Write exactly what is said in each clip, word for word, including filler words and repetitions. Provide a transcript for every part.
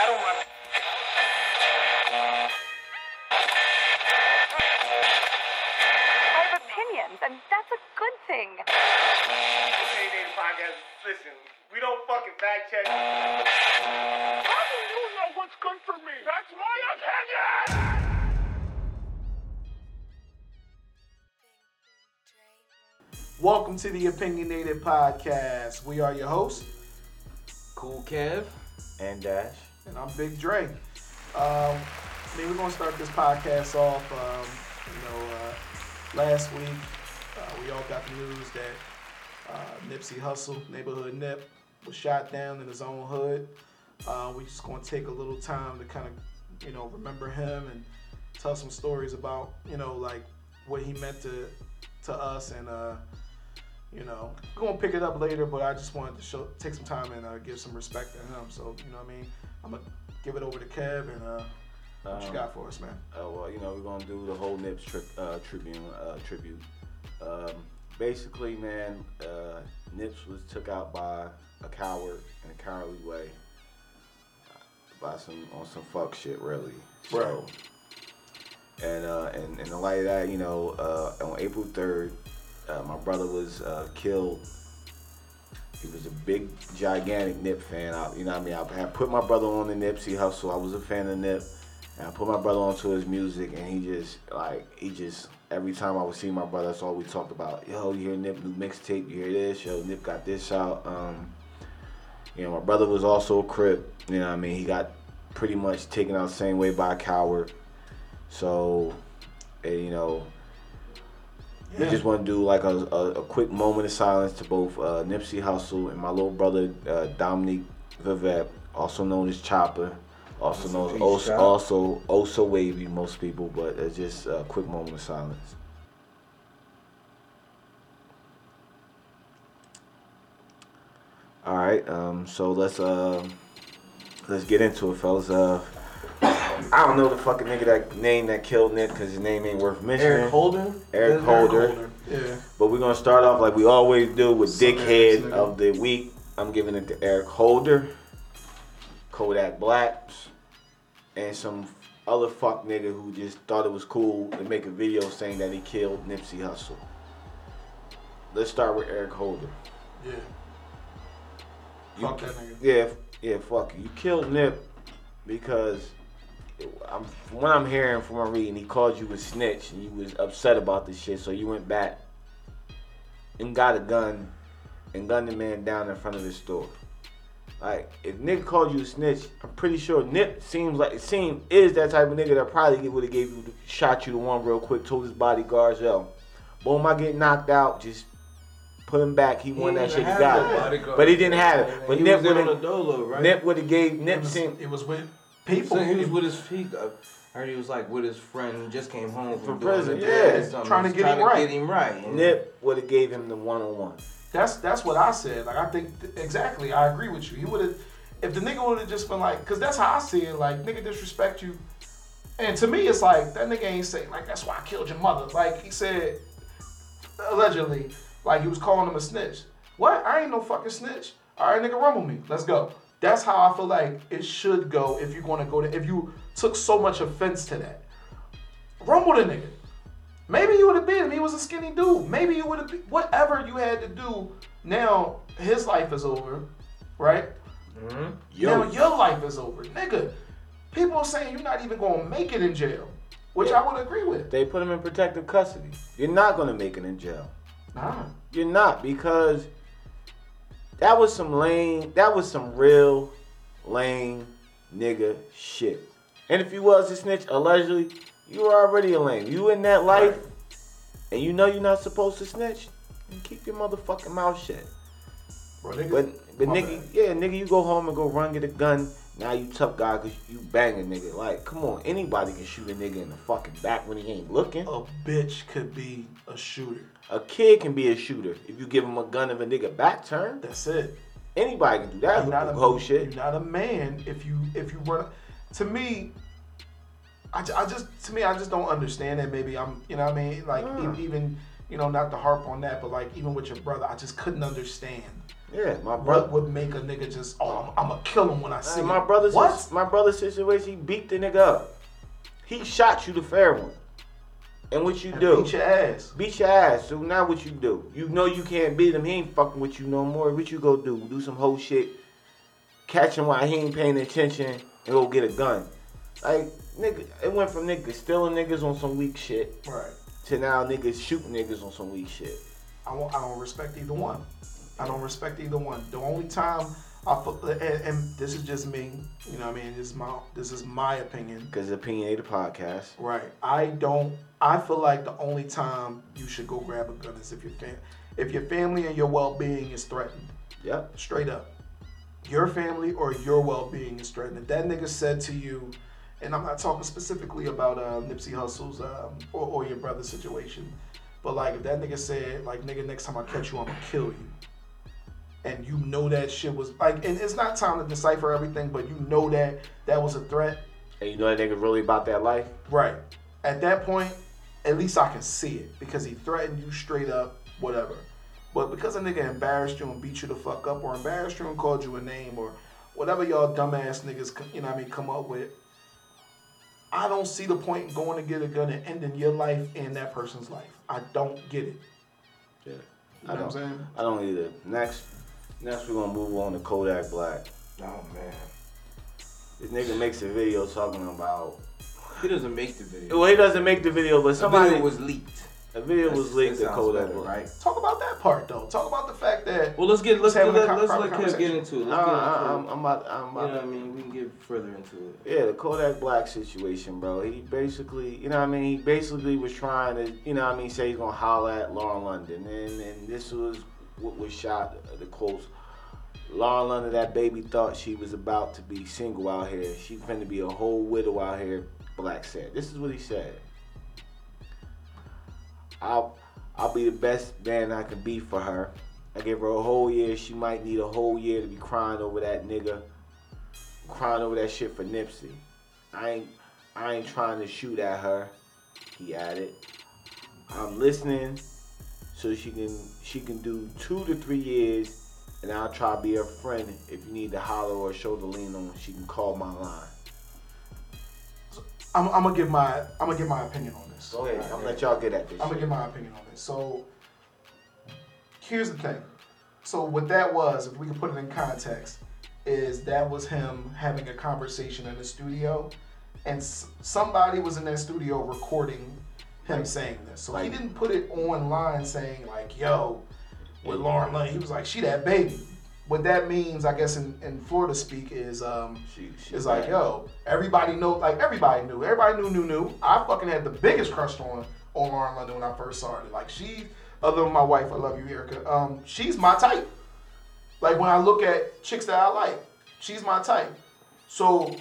I don't want to. I have opinions, and that's a good thing. Shade eighty-five guys, listen, we don't fucking fact check. How do you know what's good for me? That's my opinion! Welcome to the Opinionated Podcast. We are your hosts, Cool Kev and Dash, and I'm Big Dre. Um, I mean, we're gonna start this podcast off. Um, you know, uh, last week uh, we all got the news that uh, Nipsey Hussle, neighborhood Nip, was shot down in his own hood. Uh, we're just gonna take a little time to kind of, you know, remember him and tell some stories about, you know, like what he meant to to us and. Uh, You know, we're gonna pick it up later, but I just wanted to show, take some time and uh, give some respect to him. So, you know what I mean? I'm gonna give it over to Kev and uh, what um, you got for us, man? Uh, well, you know, we're gonna do the whole Nips tri- uh, tribute. Uh, tribute. Um, basically, man, uh, Nips was took out by a coward in a cowardly way, by some on some fuck shit, really. Bro. Right. And uh, and in the light of that, you know, uh, on April third. Uh, my brother was uh, killed. He was a big, gigantic Nip fan. I, you know what I mean? I had put my brother on the Nipsey Hussle. I was a fan of Nip. And I put my brother onto his music, and he just, like, he just, every time I would see my brother, that's all we talked about. Yo, you hear Nip new mixtape, you hear this, yo, Nip got this out. Um, you know, my brother was also a Crip. You know what I mean? He got pretty much taken out the same way by a coward. So, and, you know, yeah. We just want to do like a, a, a quick moment of silence to both uh, Nipsey Hussle and my little brother uh, Dominique Vivette, also known as Chopper, also known as Oso, also Oso Wavy, most people, but uh, just a quick moment of silence. All right, um, so let's uh, let's get into it, fellas. Uh, I don't know the fucking nigga that name that killed Nip because his name ain't worth mentioning. Eric Holder. Eric Holder. Eric Holder. Yeah. But we're gonna start off like we always do with some dickhead nigga of the week. I'm giving it to Eric Holder, Kodak Black, and some other fuck nigga who just thought it was cool to make a video saying that he killed Nipsey Hussle. Let's start with Eric Holder. Yeah. You, fuck that nigga. Yeah, yeah, fuck you. You killed Nip because. I'm, from what I'm hearing from my reading, he called you a snitch and you was upset about this shit, so you went back and got a gun and gunned the man down in front of his store. Like, if nigga called you a snitch, I'm pretty sure Nip seems like it seems is that type of nigga that probably would have gave you shot you the one real quick, told his bodyguards, yo, boom, I get knocked out, just put him back. He, he won that shit. He got it, but he didn't have it. But he Nip would right? Nip would have gave Nip. It was, seemed, it was with. People. So he was with his feet. I heard he was like with his friend who just came home from prison. Yeah, trying to, get, trying him to right. get him right. And Nip would have gave him the one on one. That's that's what I said. Like I think th- exactly. I agree with you. He would have, if the nigga would have just been like, because that's how I see it. Like nigga disrespect you, and to me it's like that nigga ain't saying like that's why I killed your mother. Like he said allegedly, like he was calling him a snitch. What? I ain't no fucking snitch. All right, nigga, rumble me. Let's go. That's how I feel like it should go if you're going to go to, if you took so much offense to that. Rumble the nigga. Maybe you would have beat him. He was a skinny dude. Maybe you would have, whatever you had to do, now his life is over, right? Mm-hmm. Yo. Now your life is over. Nigga, people are saying you're not even going to make it in jail, which yeah. I would agree with. They put him in protective custody. You're not going to make it in jail. Nah. You're not because... That was some lame, that was some real lame nigga shit. And if you was a snitch, allegedly, you were already a lame. You in that life, and you know you're not supposed to snitch, and keep your motherfucking mouth shut. Bro, nigga, but but nigga, bad. yeah, nigga, you go home and go run, get a gun. Now you tough guy because you bang a nigga. Like, come on, anybody can shoot a nigga in the fucking back when he ain't looking. A bitch could be a shooter. A kid can be a shooter if you give him a gun and a nigga back turn. That's it. Anybody can do that. You're not a whole shit. You're not a man if you if you run. To me, I, I just to me I just don't understand that. Maybe I'm you know what I mean like mm. even you know, not to harp on that, but like even with your brother, I just couldn't understand. Yeah, my brother would make a nigga just, oh, I'm, I'm gonna kill him when I see hey, my brother's what? His, my brother's situation, he beat the nigga up. He shot you the fair one. And what you and do? Beat your ass. Beat your ass. So now what you do? You know you can't beat him. He ain't fucking with you no more. What you go do? Do some whole shit. Catch him while he ain't paying attention and go get a gun. Like, nigga, it went from niggas stealing niggas on some weak shit. Right. To now niggas shooting niggas on some weak shit. I won't, I don't respect either one. I don't respect either one. The only time I feel, and, and this is just me, you know what I mean? This is my, this is my opinion. Because it's opinionated podcast. Right. I don't, I feel like the only time you should go grab a gun is if your, fam- if your family and your well-being is threatened. Yep. Straight up. Your family or your well-being is threatened. If that nigga said to you, and I'm not talking specifically about uh, Nipsey Hussle's um, or, or your brother's situation, but like if that nigga said, like, nigga, next time I catch you, I'm gonna kill you. And you know that shit was like, and it's not time to decipher everything, but you know that that was a threat. And you know that nigga really about that life? Right. At that point, at least I can see it because he threatened you straight up, whatever. But because a nigga embarrassed you and beat you the fuck up or embarrassed you and called you a name or whatever y'all dumbass niggas, you know what I mean, come up with, I don't see the point in going to get a gun and ending your life and that person's life. I don't get it. Yeah. You know I don't, what I'm saying? I don't either. Next. Next, we're going to move on to Kodak Black. Oh, man. This nigga makes a video talking about... He doesn't make the video. Well, he doesn't make the video, but somebody... The video was leaked. A video that's, was leaked to Kodak Black. Right? Talk about that part, though. Talk about the fact that... Well, let's get... Let's let, let's let Kev get into it. Let's nah, get into I'm, it. I'm about... I'm about you know what I mean? We can get further into it. Yeah, the Kodak Black situation, bro. He basically... You know what I mean? He basically was trying to... You know what I mean? Say he's going to holler at Lauren London. And, and this was... What was shot, the quotes, Lauren London, that baby thought she was about to be single out here. She finna be a whole widow out here, Black said. This is what he said. I'll, I'll be the best man I can be for her. I gave her a whole year. She might need a whole year to be crying over that nigga, crying over that shit for Nipsey. I ain't, I ain't trying to shoot at her, he added. I'm listening. So she can she can do two to three years, and I'll try to be her friend. If you need to holler or shoulder lean on, she can call my line. So I'm, I'm gonna give my I'm gonna give my opinion on this. Go ahead. Right, I'm gonna let y'all get at this. I'm shit. gonna give my opinion on this. So here's the thing. So what that was, if we can put it in context, is that was him having a conversation in the studio, and s- somebody was in that studio recording. Him saying this. So like, he didn't put it online saying like, yo, with Lauren London, he was like, she that baby. What that means, I guess in, in Florida speak is um she, she is bad. Like, yo, everybody know like everybody knew. Everybody knew knew knew. I fucking had the biggest crush on on Lauren London when I first saw her. Like she, other than my wife, I love you, Erica. Um, she's my type. Like when I look at chicks that I like, she's my type. So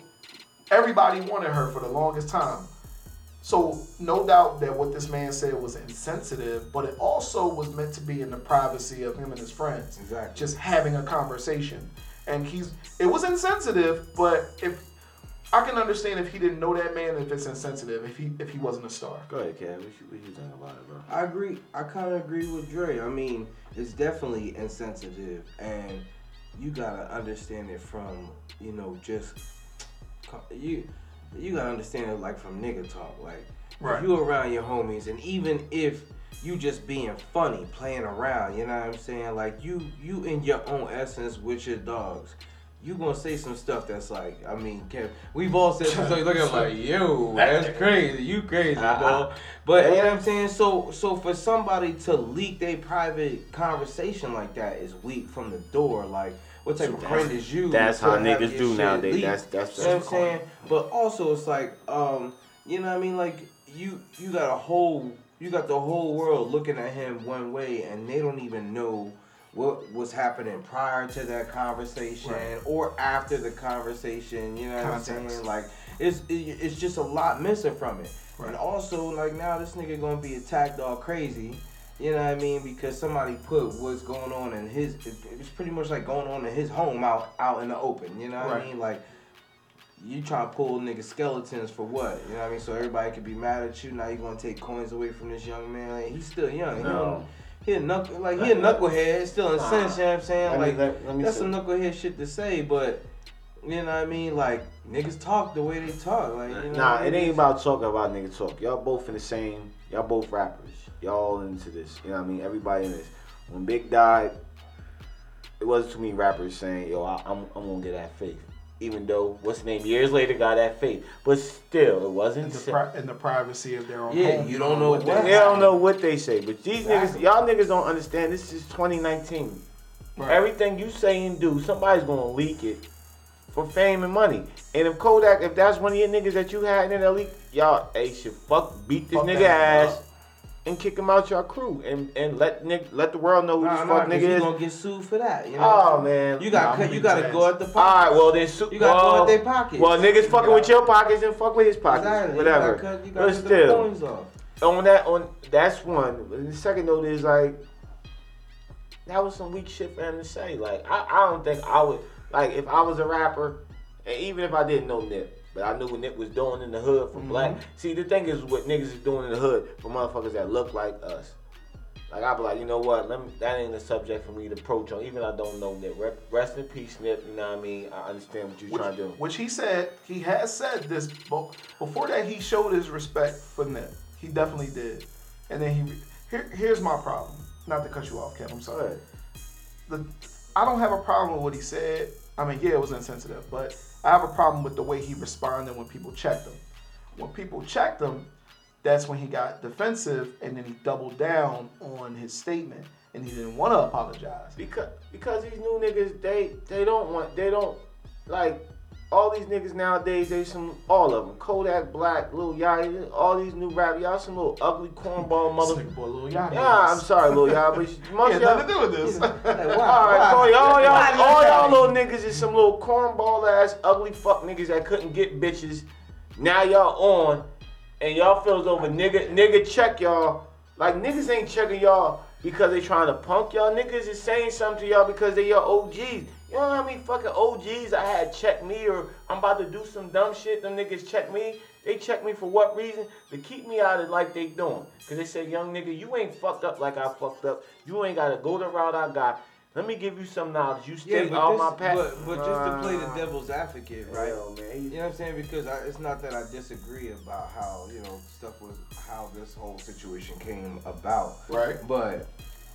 everybody wanted her for the longest time. So no doubt that what this man said was insensitive, but it also was meant to be in the privacy of him and his friends. Exactly. Just having a conversation. And he's it was insensitive, but if I can understand if he didn't know that man, if it's insensitive, if he if he wasn't a star. Go ahead, Kev. What you think about it, bro? I agree. I kind of agree with Dre. I mean, it's definitely insensitive, and you gotta understand it from you know just you. You gotta understand it like from nigga talk. Like, right. If you around your homies, and even if you just being funny, playing around, you know what I'm saying? Like, you you in your own essence with your dogs, you gonna say some stuff that's like, I mean, Kev, we've all said some stuff. You look at like, yo, that's crazy. You crazy, dog. But you know what I'm saying? So, so for somebody to leak their private conversation like that is weak from the door. Like, what type so of friend is you? That's how niggas do nowadays. Leaked. That's that's you know what I'm saying. But also, it's like, um, you know what I mean? Like you, you got a whole, you got the whole world looking at him one way, and they don't even know what was happening prior to that conversation right. or after the conversation. You know what Context. I'm saying? Like it's it, it's just a lot missing from it. Right. And also, like now this nigga gonna be attacked all crazy. You know what I mean? Because somebody put what's going on in his, it's pretty much like going on in his home out, out in the open. You know what right. I mean? Like, you try to pull niggas skeletons for what? You know what I mean? So everybody could be mad at you. Now you're going to take coins away from this young man. Like, he's still young. No. He a, knuckle, like, he a knucklehead. It's still in nah. sense, you know what I'm saying? Like, let me, let me that's some knucklehead shit to say, but... You know what I mean? Like, niggas talk the way they talk. Like, you know Nah, it ain't about talking about nigga talk. Y'all both in the same, y'all both rappers. Y'all into this. You know what I mean? Everybody in this. When Big died, it wasn't too many rappers saying, yo, I, I'm I'm gonna get that faith. Even though, what's the name, years later got that faith. But still, it wasn't. In the, pri- in the privacy of their own yeah, home. You don't know what they They don't know what they say. But these exactly. niggas, y'all niggas don't understand. This is twenty nineteen. Right. Everything you say and do, somebody's gonna leak it. For fame and money. And if Kodak, if that's one of your niggas that you had in the league, y'all, hey, should fuck, beat this fuck nigga ass up. And kick him out your crew. And and let Nick, let the world know who nah, this nah, fuck nigga is. You gonna get sued for that. You know oh, man. You got nah, you gotta bad. Go at the pockets. All right, well, then su- You gotta well, go at their pockets. Well, niggas fucking gotta, with your pockets and fuck with his pockets. Exactly. Whatever. You gotta, you gotta but still, on that, on, that's one. And the second note is, like, that was some weak shit for him to say. Like, I, I don't think I would... Like, if I was a rapper, and even if I didn't know Nip, but I knew what Nip was doing in the hood for mm-hmm. black. See, the thing is what niggas is doing in the hood for motherfuckers that look like us. Like, I'd be like, you know what, let me, that ain't a subject for me to approach on, even if I don't know Nip. Rest in peace, Nip, you know what I mean? I understand what you're which, trying to do. Which he said, he has said this, but before that he showed his respect for Nip. He definitely did. And then he, here, here's my problem. Not to cut you off, Kev, I'm sorry. The... I don't have a problem with what he said. I mean, yeah, it was insensitive, but I have a problem with the way he responded when people checked him. When people checked him, that's when he got defensive, and then he doubled down on his statement, and he didn't want to apologize. Because because these new niggas, they they don't want, they don't, like, all these niggas nowadays, they some, all of them, Kodak Black, Lil Yachty, all these new rap, y'all some little ugly cornball motherfuckers. boy, Lil Yachty. Nah, I'm sorry, Lil Yachty, but most yeah, y'all... nothing to do with this. Like, wow, all right, wow. y'all, y'all, all y'all little niggas is some little cornball ass, ugly fuck niggas that couldn't get bitches. Now y'all on, and y'all feels over nigga, nigga check y'all. Like, niggas ain't checking y'all because they trying to punk y'all. Niggas is saying something to y'all because they your O Gs. You know how many fucking O Gs I had check me, or I'm about to do some dumb shit, them niggas check me? They check me for what reason? To keep me out of like they doing. Cause they say, young nigga, you ain't fucked up like I fucked up. You ain't gotta go the route I got. Let me give you some knowledge. You stay yeah, all this, my past. But, but just to play the devil's advocate, right? Hell, man. You know what I'm saying? Because I, it's not that I disagree about how, you know, stuff was, how this whole situation came about. Right. But...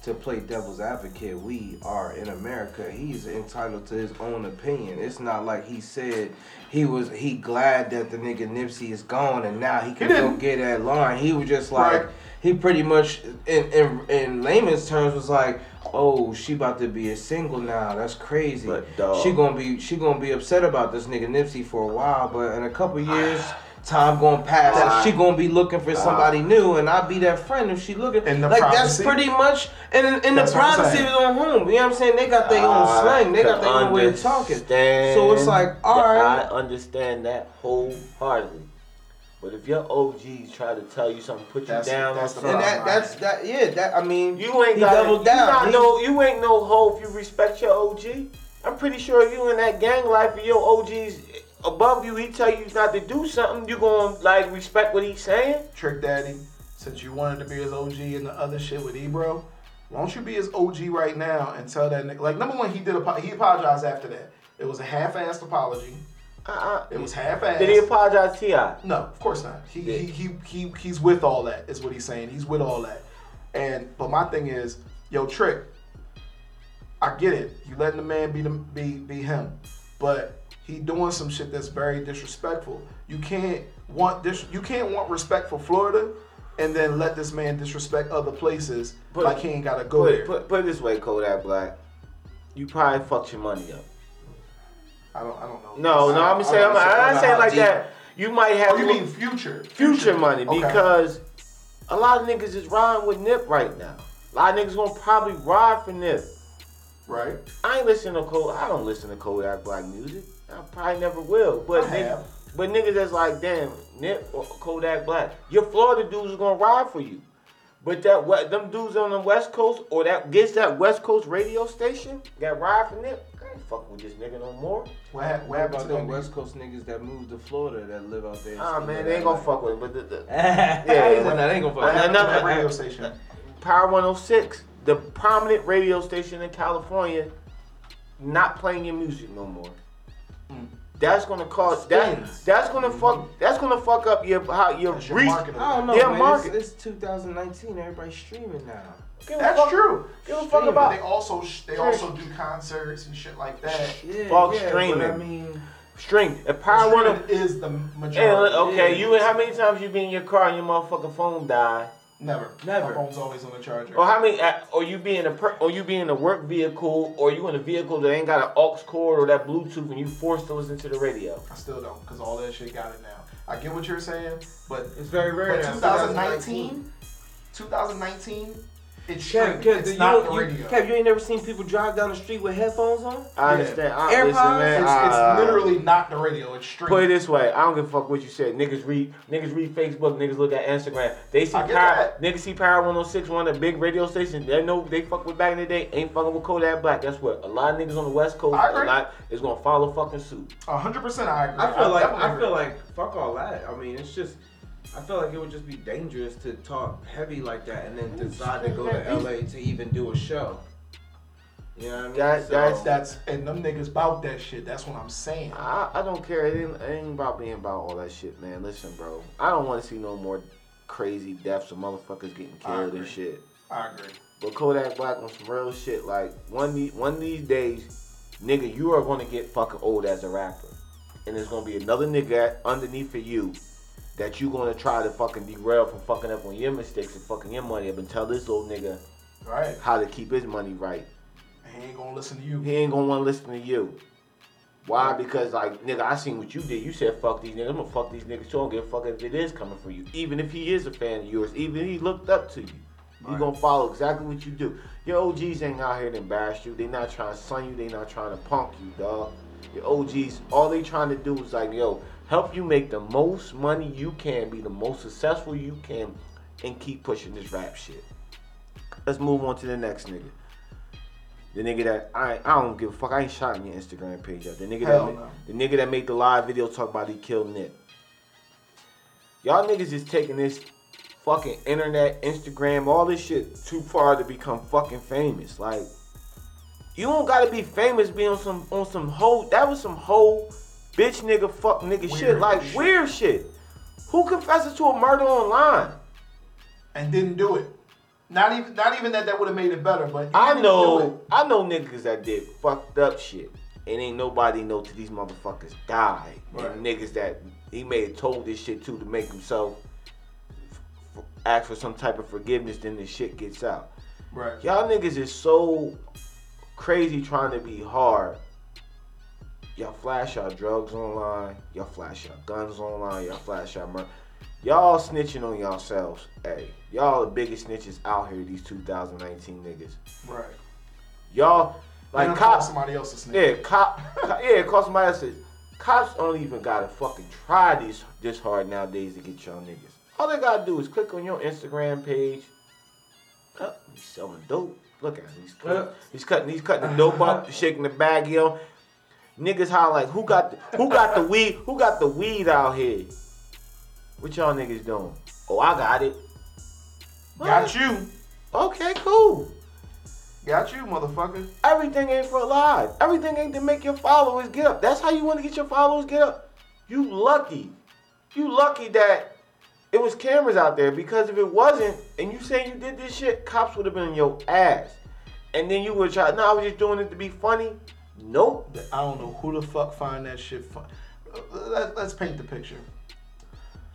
to play devil's advocate, we are in America. He's entitled to his own opinion. It's not like he said he was he glad that the nigga Nipsey is gone and now he can he go get at Lauren. He was just like, right. he pretty much, in, in in layman's terms, was like, oh, she about to be a single now. That's crazy. But, she gonna be she gonna be upset about this nigga Nipsey for a while, but in a couple years, time gonna pass and uh, she gonna be looking for somebody uh, new, and I'll be that friend if she looking. Like, privacy. That's pretty much, and, and the privacy is on whom. You know what I'm saying? They got their uh, own slang. They got their own way of talking. So it's like, all right. I understand that wholeheartedly. But if your O Gs try to tell you something, put you that's, down, that's and that, that's that. Yeah, that. I mean, you ain't got double down. You, no, you ain't no hoe if you respect your O G. I'm pretty sure if you in that gang life and your O Gs above you, he tell you not to do something, you gonna like respect what he's saying? Trick Daddy, since you wanted to be his O G and the other shit with Ebro, why don't you be his O G right now and tell that nigga? Like, number one, he did a, he apologized after that. It was a half-assed apology. Uh-uh. It was half-assed. Did he apologize to y'all? No, of course not. He, yeah. he he he he's with all that, is what he's saying. He's with all that. And but my thing is, yo, Trick, I get it. You letting the man be the, be be him, but he doing some shit that's very disrespectful. You can't want dis- You can't want respect for Florida, and then let this man disrespect other places. Put, like he ain't gotta go put, there. Put, put it this way, Kodak Black, you probably fucked your money up. I don't. I don't know. No, no. I'm saying. I'm not saying like that. You might have. Oh, you mean future? Future, future money, okay. Because a lot of niggas is riding with Nip right now. A lot of niggas gonna probably ride for Nip. Right. I ain't listen to Kodak. I don't listen to Kodak Black music. I probably never will, but niggas, but niggas that's like, damn, Nip or Kodak Black, your Florida dudes are gonna ride for you, but that what them dudes on the West Coast or that gets that West Coast radio station that ride for Nip, fuck with this nigga no more. What happened, what happened what about to them West Coast niggas that moved to Florida that live out there? Ah, man, they ain't gonna fuck with it. But the, the yeah, they ain't gonna fuck with it. Another radio station, Power one oh six, the prominent radio station in California, not playing your music no more. Mm. That's gonna cause that. That's gonna fuck. That's gonna fuck up your how your, your reach. I don't know, man. It's, it's two thousand nineteen. Everybody's streaming now. That's fuck, true. Give a fuck about. They also they also do concerts and shit like that. Yeah, fuck yeah, streaming. I mean, stream. If Power One is the majority. Okay, yeah. You how many times you been in your car and your motherfucking phone died? Never. Never. My phone's always on the charger. Or how many? Or you be in a per, or you be in a work vehicle, or you in a vehicle that ain't got an aux cord or that Bluetooth, and you forced to listen to the radio. I still don't, cause all that shit got it now. I get what you're saying, but it's very rare. But now. twenty nineteen, twenty nineteen, it's Kev, Kev, it's not you, radio. You, Kev, you ain't never seen people drive down the street with headphones on? I understand. I, AirPods. Listen, man, it's, uh, it's literally not the radio. It's street. Put it this way, I don't give a fuck what you said. Niggas read, niggas read Facebook. Niggas look at Instagram. They see Power. Niggas see Power one oh six, one of the big radio stations. They know they fuck with back in the day. Ain't fucking with Kodak Black. That's what a lot of niggas on the West Coast, I agree. A lot is gonna follow fucking suit. A hundred percent, I agree. I feel I like I feel agree. like fuck all that. I mean, it's just. I feel like it would just be dangerous to talk heavy like that and then decide to go to L A to even do a show. You know what I mean? That, so, that's, that's, and them niggas bout that shit. That's what I'm saying. I, I don't care. It ain't, it ain't about being about all that shit, man. Listen, bro. I don't want to see no more crazy deaths of motherfuckers getting killed and shit. I agree. But Kodak Black on some real shit. Like, one, one of these days, nigga, you are going to get fucking old as a rapper. And there's going to be another nigga underneath of you that you gonna try to fucking derail from fucking up on your mistakes and fucking your money up and tell this little nigga right how to keep his money right. He ain't gonna listen to you. He ain't gonna wanna listen to you. Why? Because like nigga, I seen what you did. You said fuck these niggas. I'm gonna fuck these niggas. So I don't give a fuck if it is coming for you. Even if he is a fan of yours, even if he looked up to you, you right. gonna follow exactly what you do. Your O Gs ain't out here to embarrass you. They not trying to sun you. They not trying to punk you, dog. Your O Gs, all they trying to do is like, yo, help you make the most money you can, be the most successful you can, and keep pushing this rap shit. Let's move on to the next nigga. The nigga that I I don't give a fuck. I ain't shot on your Instagram page up. The nigga Hell that no. the nigga that made the live video talk about he killed Nip. Y'all niggas is taking this fucking internet, Instagram, all this shit too far to become fucking famous. Like, you don't gotta be famous being on some on some whole. That was some whole. Bitch nigga, fuck nigga weird shit, like shit. weird shit. Who confesses to a murder online? And didn't do it. Not even not even that that would have made it better, but I know I know niggas that did fucked up shit. And ain't nobody know till these motherfuckers died. Right. And niggas that he may have told this shit to to make himself f- ask for some type of forgiveness, then this shit gets out. Right. Y'all niggas is so crazy trying to be hard. Y'all flash y'all drugs online. Y'all flash y'all guns online. Y'all flash y'all murder. Y'all snitching on yourselves. Hey, y'all the biggest snitches out here, these two thousand nineteen niggas. Right. Y'all, like cops. Somebody else is snitching. Yeah, cop, cop, yeah, call somebody else. Cops don't even gotta fucking try this, this hard nowadays to get y'all niggas. All they gotta do is click on your Instagram page. Oh, he's selling dope. Look at him. He's cutting, he's cutting, he's cutting the dope up, shaking the bag, yo. Niggas holler like, who got the, who got the weed? Who got the weed out here? What y'all niggas doing? Oh, I got it. What? Got you. Okay, cool. Got you, motherfucker. Everything ain't for a lie. Everything ain't to make your followers get up. That's how you want to get your followers get up. You lucky. You lucky that it was cameras out there, because if it wasn't, and you saying you did this shit, cops would have been in your ass. And then you would try, no, I was just doing it to be funny. Nope. I don't know who the fuck find that shit fun. Let, let's paint the picture.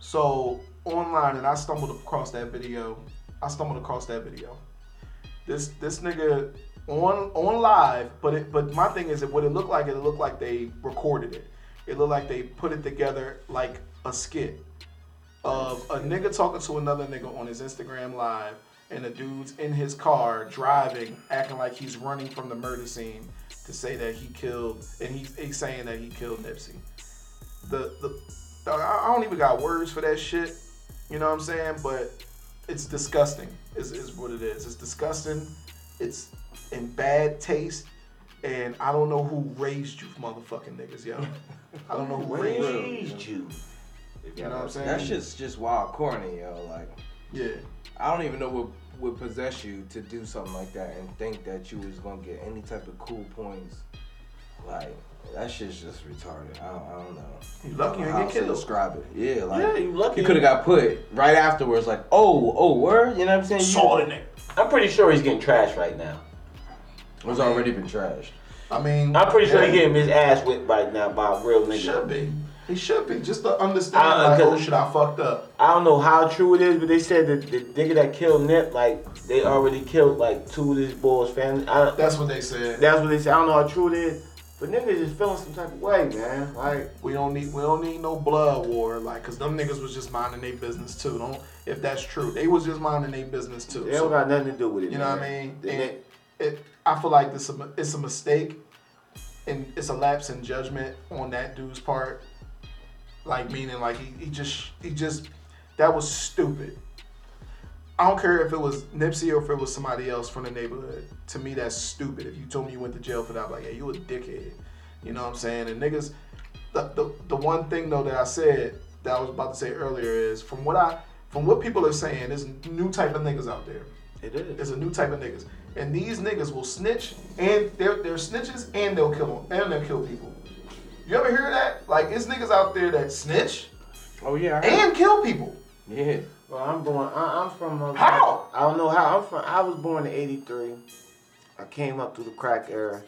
So online, and I stumbled across that video. I stumbled across that video. This this nigga on on live, but it, but my thing is, it what it looked like. It looked like they recorded it. It looked like they put it together like a skit of a nigga talking to another nigga on his Instagram live, and the dude's in his car driving, acting like he's running from the murder scene. To say that he killed, and he, he's saying that he killed Nipsey. The, the the I don't even got words for that shit. You know what I'm saying? But it's disgusting. Is is what it is. It's disgusting. It's in bad taste. And I don't know who raised you motherfucking niggas, yo. I don't know who raised, raised you. You, you know, know what I'm saying? That shit's just wild corny, yo. Like, yeah. I don't even know what would possess you to do something like that and think that you was gonna get any type of cool points. Like, that shit's just retarded. I don't, I don't know. You lucky you didn't get killed. Describe it. Yeah, like, yeah, you lucky. You could have got put right afterwards. Like, oh, oh, word. You know what I'm saying? Saw the nigga. I'm pretty sure he's getting trashed right now. He's already been trashed. I mean, I'm pretty sure yeah. he's getting his ass whipped right now by a real nigga. He should be. He should be. Just to understand, I, like, oh shit, I fucked up. I don't know how true it is, but they said that the nigga that killed Nip, like, they already killed, like, two of this boy's family. I, that's what they said. That's what they said. I don't know how true it is. But niggas is feeling some type of way, man. Like, we don't need we don't need no blood war, like, cause them niggas was just minding their business too. Don't if that's true, they was just minding their business too. They so, don't got nothing to do with it. You man. know what I mean? And it, it, I feel like this it's a mistake, and it's a lapse in judgment on that dude's part. Like, meaning, like, he, he just he just that was stupid. I don't care if it was Nipsey or if it was somebody else from the neighborhood. To me, that's stupid. If you told me you went to jail for that, I'm like, yeah, hey, you a dickhead. You know what I'm saying? And niggas, the, the the one thing though that I said that I was about to say earlier is from what I from what people are saying, there's a new type of niggas out there. It is. There's a new type of niggas, and these niggas will snitch, and they're they're snitches, and they'll kill them, and they'll kill people. You ever hear that? Like, it's niggas out there that snitch. Oh yeah. And kill people. Yeah. Well, I'm born. I, I'm from. Uh, how? I don't know how. I'm from. I was born in eighty-three. I came up through the crack era.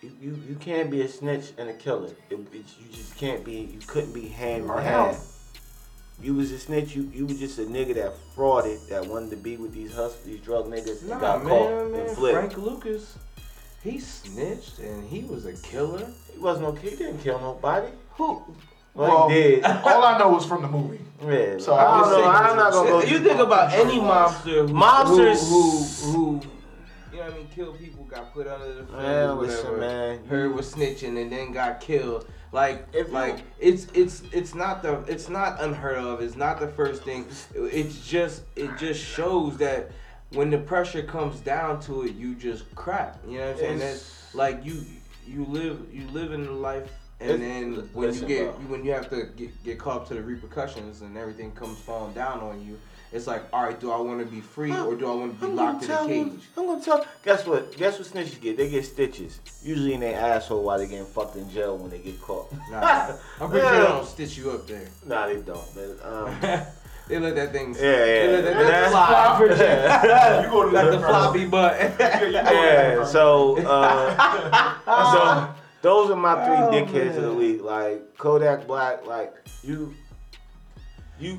You you, you can't be a snitch and a killer. It, it, you just can't be. You couldn't be hand by hand. You was a snitch. You you was just a nigga that frauded, that wanted to be with these hustlers, these drug niggas, and nah, got man, caught man, and flipped. Frank Lucas, he snitched and he was a killer. He wasn't no. He didn't kill nobody. Who? Well, well, he did. All I know is from the movie. Yeah, so I don't know. I'm not gonna go. You think about any mobster, mobsters who, who, who, you know what I mean, killed people, got put under the floor, yeah, listen, man. Heard was snitching and then got killed. Like, if like, you, it's it's it's not the it's not unheard of. It's not the first thing. It's just it just shows that when the pressure comes down to it, you just crap. You know what I'm saying? That's like you you live you live in a life. And it's, then when listen, you get, you, when you have to get, get caught up to the repercussions and everything comes falling down on you, it's like, all right, do I want to be free or do I want to be I'm locked in a cage? I'm gonna tell. Guess what? Guess what? Snitches get they get stitches, usually in their asshole while they getting fucked in jail when they get caught. Nah, I'm pretty yeah. sure they don't stitch you up there. Nah, they don't. But, um, they let that thing. Yeah, yeah. They let that thing that's fly. For yeah. You go to like the floppy butt. yeah. yeah so, uh, so. Those are my three oh, dickheads man. Of the week. Like, Kodak Black, like, you, you,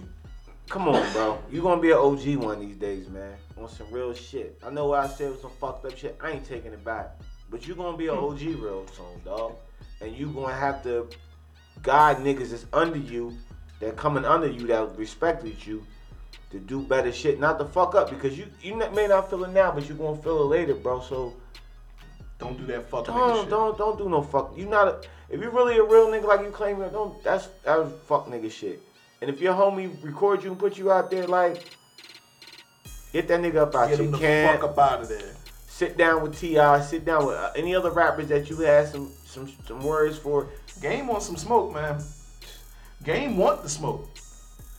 come on, bro. You gonna be an O G one these days, man. On some real shit. I know what I said was some fucked up shit. I ain't taking it back. But you gonna be an O G real soon, dog. And you gonna have to guide niggas that's under you, that coming under you, that respected you, to do better shit. Not to fuck up, because you, you may not feel it now, but you gonna feel it later, bro. So, don't do that fucking don't, nigga shit. Don't don't do no fuck. You not a, if you really a real nigga like you claim, don't that's that's fuck nigga shit. And if your homie record you and put you out there, like, get that nigga up out. Get you him can. The fuck up out of there. Sit down with T I. Sit down with uh, any other rappers that you had some some some words for. Game on some smoke, man. Game want the smoke.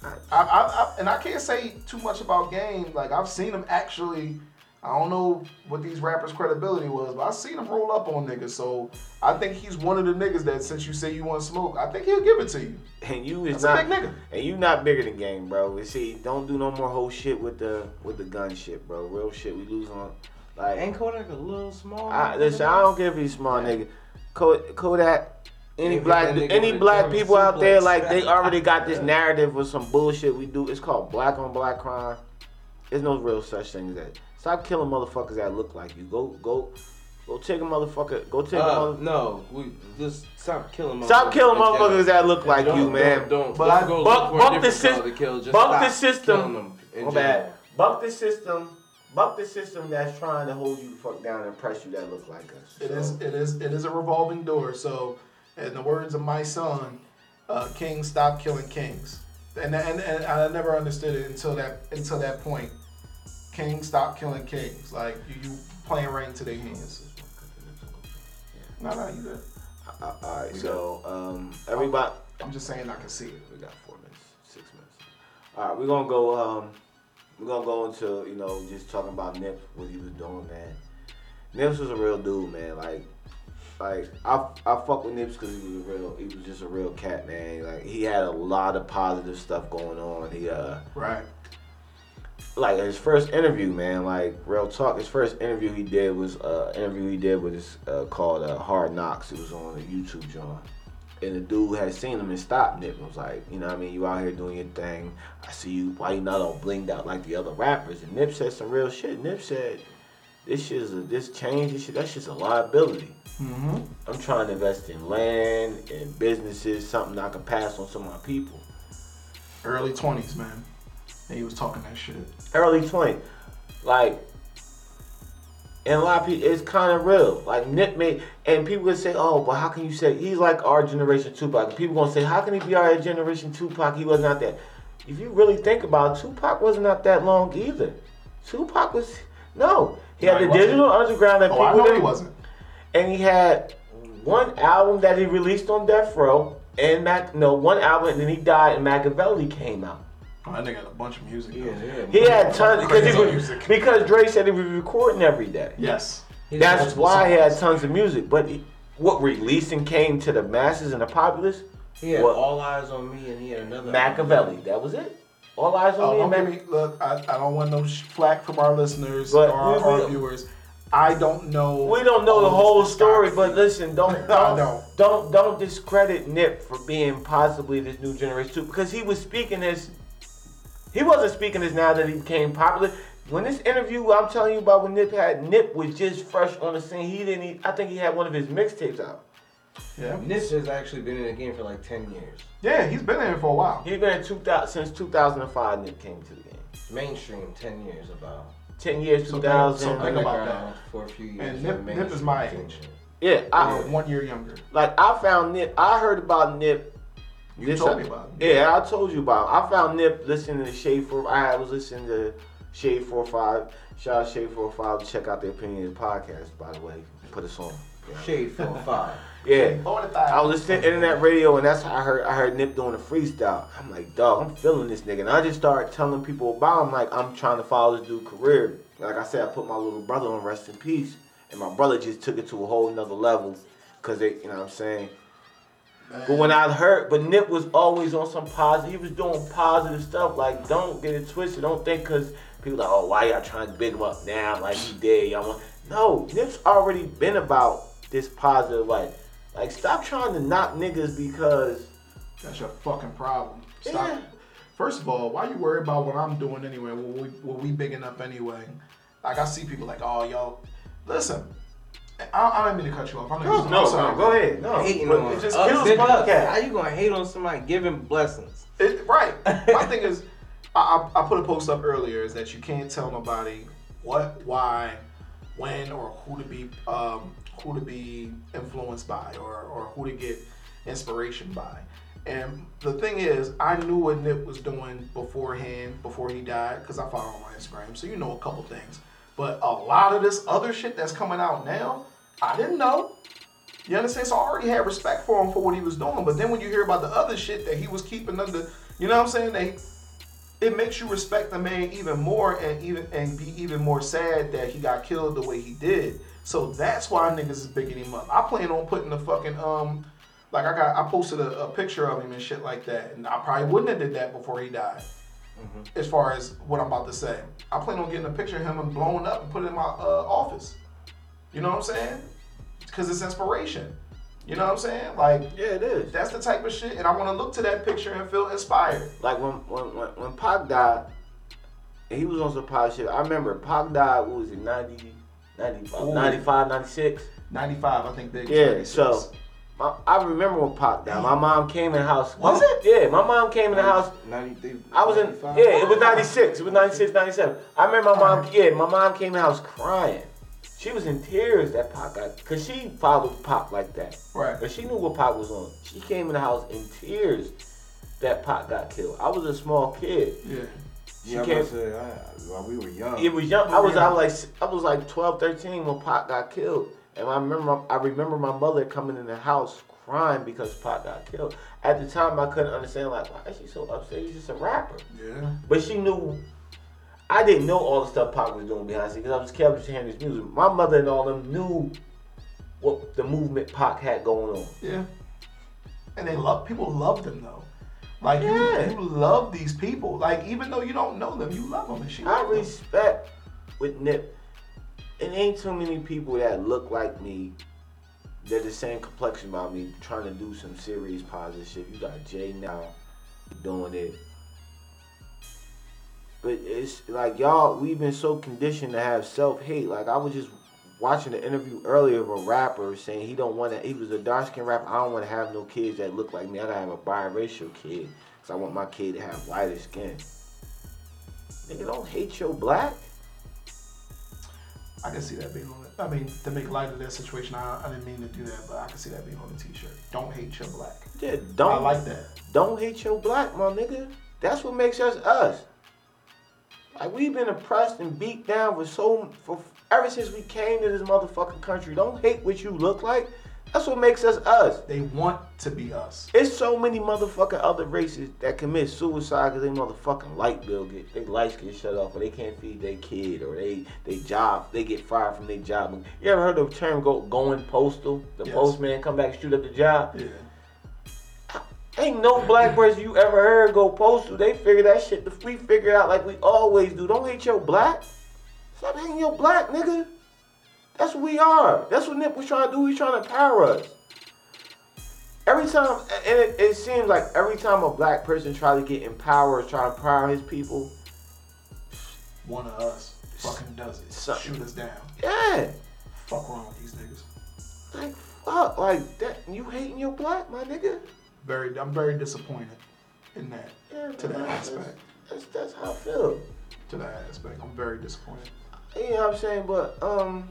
I, I, I and I can't say too much about Game. Like, I've seen him actually. I don't know what these rappers' credibility was, but I seen him roll up on niggas. So I think he's one of the niggas that, since you say you want smoke, I think he'll give it to you. And you is that's not a big nigga. And you not bigger than Game, bro. You see, don't do no more whole shit with the with the gun shit, bro. Real shit, we lose on. Like, ain't Kodak a little small? I, listen, I don't give a small nigga. Kodak, any give black any black people out suplex. There, like, they already got this narrative with some bullshit we do. It's called black on black crime. There's no real such thing as that. Stop killing motherfuckers that look like you. Go, go, go take a motherfucker. Go take uh, a motherfucker. No, we just stop killing motherfuckers. Stop killing motherfuckers that look like you, man. Don't, don't, don't go buck, look for a different to kill. Just buck the system. My bad. Buck the system. Buck the system that's trying to hold you the fuck down and press you that look like us. So. It is, it is, it is a revolving door. So, in the words of my son, uh, King, stop killing kings. And, and and I never understood it until that until that point. King, stop killing kings. Like, you, you playing rain to their hands. No, no, you good. All right, so um, everybody. I'm just saying I can see it. We got four minutes, six minutes. All right, we're gonna go. Um, we're gonna go into you know just talking about Nips, what he was doing, man. Nips was a real dude, man. Like, like I I fuck with Nips because he was a real. He was just a real cat, man. Like he had a lot of positive stuff going on. He uh. Right. Like his first interview, man. Like real talk, his first interview he did was uh, interview he did with this uh, called uh, Hard Knocks. It was on a YouTube joint, and the dude had seen him and stopped Nip and was like, you know what I mean, you out here doing your thing. I see you. Why you not all blinged out like the other rappers? And Nip said some real shit. Nip said, this shit is a, this change. This shit that's just a liability. Mm-hmm. I'm trying to invest in land and businesses, something I can pass on to my people. Early twenties, man. He was talking that shit. Early twenties, like, and a lot of people, it's kind of real. Like Nip made, and people would say, "Oh, but how can you say he's like our generation Tupac?" People gonna say, "How can he be our generation Tupac? He wasn't out there." If you really think about it, Tupac wasn't out that long either. Tupac was no, he no, had the he digital wasn't. underground that oh, people I know didn't. He wasn't, and he had one album that he released on Death Row, and Mac, no, one album, and then he died, and Machiavelli came out. Oh, that nigga had a bunch of music. Yeah, yeah. He had tons because he was, music. because Dre said he was recording every day. Yes, that's why he had tons of music. But he, what releasing came to the masses and the populace? He had what, All Eyes on Me, and he had another Machiavelli. Album. That was it. All Eyes on oh, Me. And Mac- me look, I, I don't want no flack from our listeners but or our viewers. I don't know. We don't know the whole story, but listen, don't don't, don't don't don't discredit Nip for being possibly this new generation too, because he was speaking as. He wasn't speaking this now that he became popular. When this interview I'm telling you about when Nip had, Nip was just fresh on the scene. He didn't even, I think he had one of his mixtapes out. Yeah. Nip has actually been in the game for like ten years. Yeah, he's been in it for a while. He's been in two thousand since two thousand five Nip came to the game. Mainstream, ten years about. ten years, so two thousand. So think about that. For a few years. And Nip, Nip is my age. Yeah, I, yeah. One year younger. Like I found Nip, I heard about Nip. You this told I, me about it. Yeah, I told you about him. I found Nip listening to Shade forty-five. I was listening to Shade forty-five. Shout out Shade forty-five. Check out their Opinions podcast, by the way. Put us on. Yeah. Shade forty-five. Yeah. forty-five. I was listening to internet radio, and that's how I heard I heard Nip doing a freestyle. I'm like, dog, I'm feeling this nigga. And I just started telling people about him, like, I'm trying to follow this dude's career. Like I said, I put my little brother on Rest in Peace, and my brother just took it to a whole nother level because they, you know what I'm saying? Man. But when I heard, but Nip was always on some positive, he was doing positive stuff, like don't get it twisted, don't think because people are like, oh, why y'all trying to big him up now, like he did, y'all want, no, Nip's already been about this positive life, like stop trying to knock niggas because. That's your fucking problem. Stop. Yeah. First of all, why you worry about what I'm doing anyway, what we, what we bigging up anyway, like I see people like, oh, y'all, listen. I, I don't mean to cut you off. I'm no, no, sorry. Go ahead. No, hating on it just kills the podcast. How you gonna hate on somebody giving blessings? It, right. My thing is, I, I put a post up earlier is that you can't tell nobody what, why, when, or who to be, um, who to be influenced by, or or who to get inspiration by. And the thing is, I knew what Nip was doing beforehand, before he died, because I follow him on Instagram. So you know a couple things. But a lot of this other shit that's coming out now, I didn't know. You understand? So I already had respect for him for what he was doing. But then when you hear about the other shit that he was keeping under, you know what I'm saying? They, it makes you respect the man even more and even and be even more sad that he got killed the way he did. So that's why niggas is bigging him up. I plan on putting the fucking, um, like I got, I posted a, a picture of him and shit like that. And I probably wouldn't have did that before he died. Mm-hmm. As far as what I'm about to say, I plan on getting a picture of him and blowing up and put it in my uh, office. You know what I'm saying? Because it's inspiration. You know what I'm saying? Like, yeah, it is. That's the type of shit, and I want to look to that picture and feel inspired. Like when when when, when Pac died, he was on some pop shit. I remember Pac died. What was it? ninety, ninety-five, ninety-five, ninety-six ninety-five, I think. Big. Yeah. ninety-six So. I remember when Pop died. My mom came in the house. Was it? Yeah, my mom came in the house. ninety-three I was in. ninety-five Yeah, it was ninety-six It was ninety-six, ninety-seven I remember my mom. Yeah, my mom came in the house crying. She was in tears that Pop got, because she followed Pop like that. Right. But she knew what Pop was on. She came in the house in tears that Pop got killed. I was a small kid. Yeah. She yeah, came. Say, I, well, we were young. It was young. I was, I was like, I was like twelve, thirteen when Pac got killed, and I remember, I remember my mother coming in the house crying because Pac got killed. At the time, I couldn't understand, like, why is she so upset? He's just a rapper. Yeah. But she knew. I didn't know all the stuff Pac was doing behind the scenes because I was kept just hearing his music. My mother and all them knew what the movement Pac had going on. Yeah. And they love people loved him though. Like yeah. you, you love these people. Like even though you don't know them, you love them. And she I respect them. With Nip. It ain't too many people that look like me. They're the same complexion about me. Trying to do some serious positive shit. You got Jay now doing it. But it's like y'all, we've been so conditioned to have self-hate. Like I was just watching the interview earlier of a rapper saying he don't want to, he was a dark-skinned rapper, I don't want to have no kids that look like me. I gotta have a biracial kid because I want my kid to have lighter skin. Nigga, don't hate your black. I can see that being on it. I mean, to make light of that situation, I, I didn't mean to do that, but I can see that being on the t-shirt. Don't hate your black. Yeah, don't. I like that. Don't hate your black, my nigga. That's what makes us us. Like, we've been oppressed and beat down with so, for, ever since we came to this motherfucking country. Don't hate what you look like. That's what makes us us. They want to be us. It's so many motherfucking other races that commit suicide because they motherfucking light bill get, they lights get shut off, or they can't feed their kid, or they, they job, they get fired from their job. You ever heard the term go, going postal? The yes. postman come back, shoot up the job? Yeah. Ain't no black person you ever heard go postal. They figure that shit. We figure it out like we always do. Don't hate your black. Stop hating your black, nigga. That's what we are. That's what Nip was trying to do. He's trying to empower us. Every time, and it, it seems like every time a black person tries to get empowered, try to empower his people, one of us fucking does it. Something. Shoot us down. Yeah. Fuck wrong with these niggas. Like fuck, like that. You hating your black, my nigga. Very, I'm very disappointed in that, yeah, to that aspect. That's, that's how I feel. To that aspect, I'm very disappointed. You know what I'm saying, but um,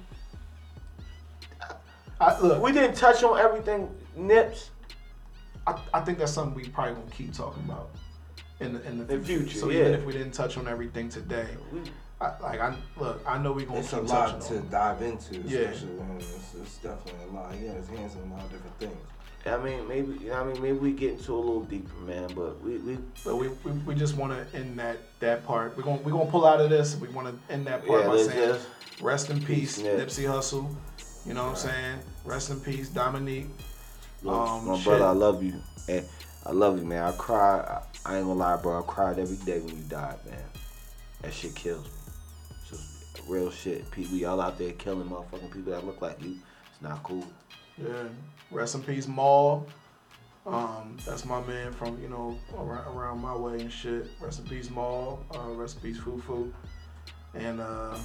I, look, we didn't touch on everything, Nips. I, I think that's something we probably gonna keep talking about in the in the, the future. future. So yeah. even if we didn't touch on everything today, I, like I look, I know we gonna it's keep touching on. It's a lot to dive into. Yeah, especially when it's, it's definitely a lot. Yeah, his hands on a lot of different things. I mean, maybe you know I mean, maybe we get into a little deeper, man. But we, we but we, we, we just want to end that, that part. We're gonna we're gonna pull out of this. We want to end that part yeah, by saying, just, rest in peace, peace Nipsey Hussle. You know yeah. what I'm saying? Rest in peace, Dominique. Look, um, my shit. brother, I love you. And I love you, man. I cry. I, I ain't gonna lie, bro. I cried every day when you died, man. That shit kills me. It's just real shit. People, y'all out there killing motherfucking people that look like you. It's not cool. Yeah. Rest in peace, Maul. Um, that's my man from, you know, around, around my way and shit. Rest in peace, Maul. Uh, rest in peace, Fufu. And, uh,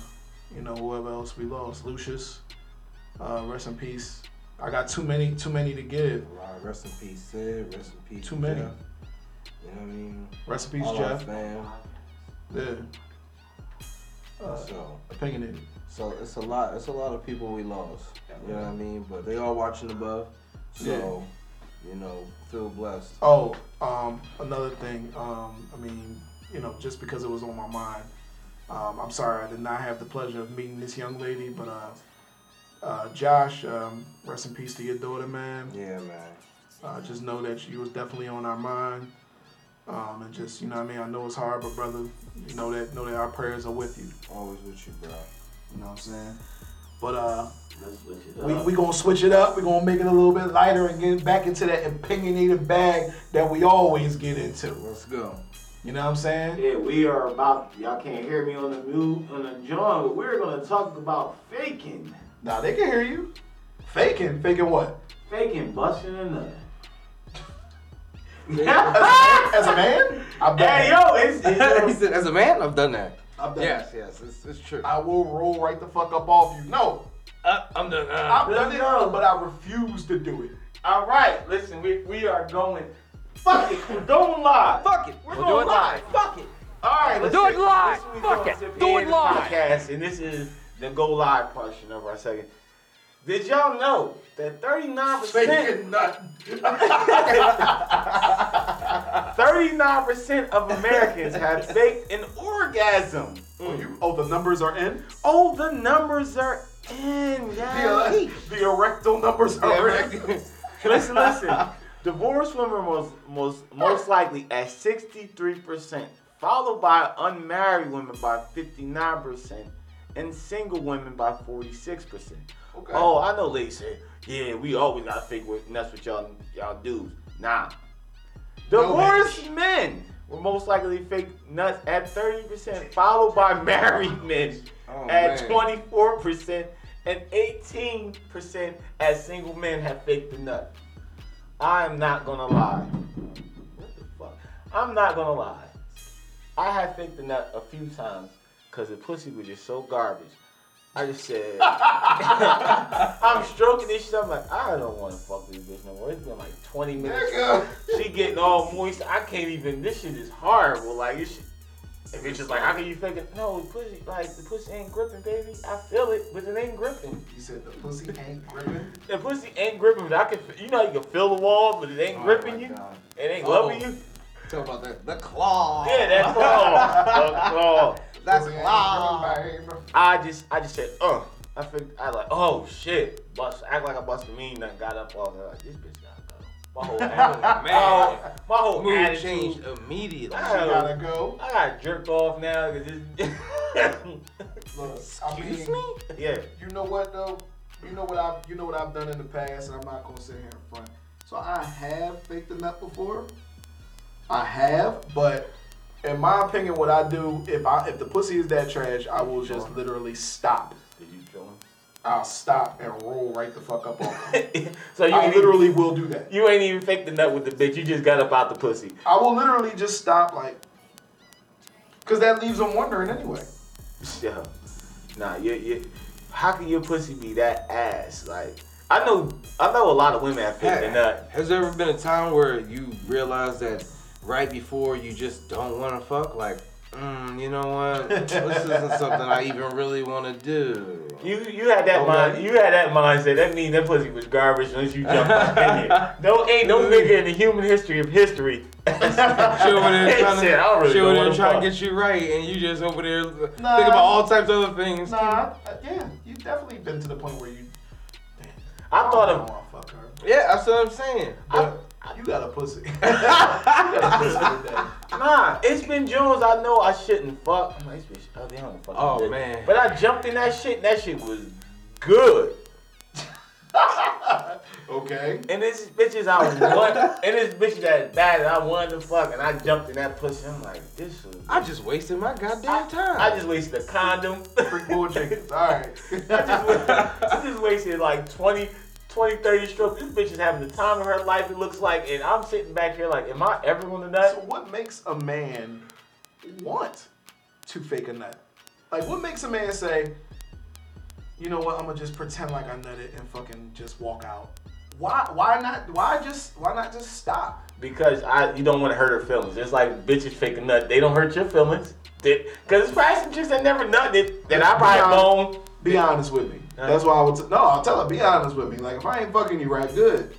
you know, whoever else we lost. Lucius. Uh, rest in peace. I got too many, too many to give. Rest in peace, Sid. Rest in peace, Too Jeff. many. You know what I mean? Rest in peace, All Jeff. Fam. Yeah. Uh, so opinionated. So it's a lot. It's a lot of people we lost. You know what I mean? But they all watching above. So yeah. you know, feel blessed. Oh, um, another thing. Um, I mean, you know, just because it was on my mind. Um, I'm sorry I did not have the pleasure of meeting this young lady, but uh, uh, Josh, um, rest in peace to your daughter, man. Yeah, man. Uh, just know that you was definitely on our mind. Um, and just, you know what I mean? I know it's hard, but brother, you know that know that our prayers are with you. Always with you, bro. You know what I'm saying? But uh, we we gonna switch it up. We gonna make it a little bit lighter and get back into that opinionated bag that we always get into. Let's go. You know what I'm saying? Yeah, we are about. Y'all can't hear me on the mute on the joint, but we're gonna talk about faking. Nah, they can hear you. Faking, faking what? Faking, busting and nothing. As a man, I've done hey, that. Yo, it's, it's, he said, as a man, I've done that. I've done yes, that. Yes, it's, it's true. I will roll right the fuck up off you. No. Uh, I'm done. Uh, I've done it, done. But I refuse to do it. All right, listen, we, we are going. Fuck it. Don't lie. Fuck it. We're we'll going live. Fuck it. All right, let's do it live. Fuck it. Do it live. Podcast, and this is the go live portion of our second. Did y'all know that thirty-nine percent thirty-nine percent of Americans have faked an origin orgasm. Oh, you, oh, the numbers are in? Oh, the numbers are in, guys. The, uh, the erectile numbers are in. Listen, listen. Divorced women was most, most likely at sixty-three percent, followed by unmarried women by fifty-nine percent, and single women by forty-six percent. Okay. Oh, I know ladies say, yeah, we always not fake with, and that's what y'all, y'all do. Nah. Divorced no, men were most likely fake nuts at thirty percent, followed by married men oh, at man. twenty-four percent, and eighteen percent as single men have faked the nut. I am not gonna lie. What the fuck? I'm not gonna lie. I have faked the nut a few times because the pussy was just so garbage. I just said, I'm stroking this shit. I'm like, I don't want to fuck this bitch no more. It's been like twenty minutes. She getting all moist. I can't even, this shit is horrible. Like, it's, if it's just like, how can you fake it? No, the pussy, like, the pussy ain't gripping, baby. I feel it, but it ain't gripping. You said the pussy ain't gripping? The pussy ain't gripping, but I can, you know, you can feel the wall, but it ain't oh gripping you. God. It ain't oh. loving you. Talk about that, the claw. Yeah, that claw. The claw. That's wild. I just, I just said, uh, I figured, I like, oh shit, bust, act like I busted me, and I got up off. Like, this bitch gotta go. My whole attitude, man, my whole mood attitude changed immediately. I gotta, gotta go. I got jerked off now because this. Excuse I mean, me? Yeah. You know what though? You know what I've, you know what I've done in the past, and I'm not gonna sit here in front. So I have faked the nut before. I have, but. In my opinion, what I do, if I if the pussy is that trash, I will just literally stop. Did you kill him? I'll stop and roll right the fuck up on him. So you I literally even, will do that. You ain't even fake the nut with the bitch. You just got up out the pussy. I will literally just stop, like, because that leaves them wondering anyway. Yeah. Nah, you, you, how can your pussy be that ass? Like, I know, I know a lot of women have faked the nut. Has there ever been a time where you realize that right before you just don't want to fuck, like, mm, you know what? This isn't something I even really want to do. You you had that okay. mind. You had that mindset. That means that pussy was garbage unless you jumped up in here. No, ain't no nigga in the human history of history. She over there trying, to, I really she over there trying to get you right, and you just over there nah, thinking about all types of other things. Nah, yeah, you definitely been to the point where you. Damn, I, I thought of. Don't fuck her. Yeah, that's what I'm saying. But, I, You got a pussy. You got a pussy today. Nah, it's been Jones. I know I shouldn't fuck. I'm like, this bitch ugly. I don't fuck. Oh, man. But I jumped in that shit, and that shit was good. Okay. And this bitches I want, and this bitch that bad, and I wanted to fuck, and I jumped in that pussy. I'm like, this shit. I just wasted my goddamn I, time. I just wasted a condom. Freak bull chickens. All right. I just wasted, I just wasted like twenty, thirty strokes. This bitch is having the time of her life, it looks like, and I'm sitting back here like, am I ever gonna nut? So what makes a man want to fake a nut? Like, what makes a man say, you know what, I'm gonna just pretend like I nutted and fucking just walk out? Why why not why just why not just stop? Because I you don't want to hurt her feelings. It's like bitches fake a nut, they don't hurt your feelings. They, Cause it's probably some chicks that never nutted that I probably known. Be honest with me. No. That's why I would. T- no, I'll tell her. Be honest with me. Like, if I ain't fucking you right, good.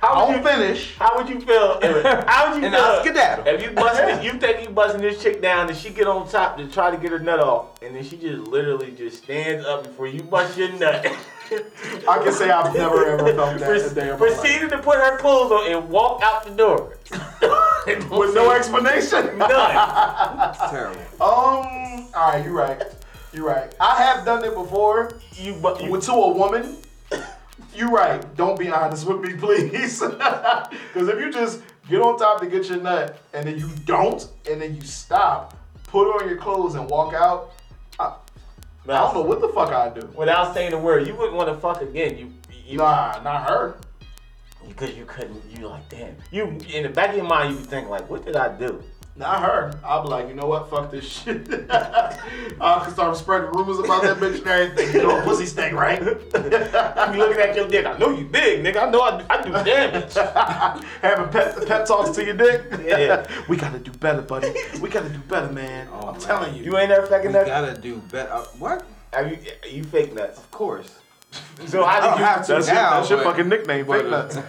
How would you finish? How would you feel? If, how would you feel? Get that. If you busting, you think you busting this chick down, and she get on top to try to get her nut off, and then she just literally just stands up before you bust your nut. I can say I've never ever felt that in a day of my life. Proceeded to put her clothes on and walk out the door with no explanation. None. That's terrible. Um. All right, you're right. You're right. I have done it before. You, but you, to a woman. You're right. Don't be honest with me, please. Because if you just get on top to get your nut, and then you don't, and then you stop, put on your clothes and walk out, I, I don't know what the fuck I'd do. Without saying a word, you wouldn't want to fuck again. You, you nah, not her. Because you couldn't. You like, damn. You in the back of your mind, you think like, what did I do? Not her. I'll be like, you know what? Fuck this shit. I can start spreading rumors about that bitch and everything. You know, a pussy stink, right? I be looking at your dick. I know you big, nigga. I know I do, I do damage. Having pet, pet talks to your dick. Yeah. We gotta do better, buddy. We gotta do better, man. Oh, I'm man. telling you. You ain't never faking nuts? We gotta do better. What? Have you, you fake nuts? Of course. So how did you have to that's, now, your, that's your fucking nickname, fake nuts. So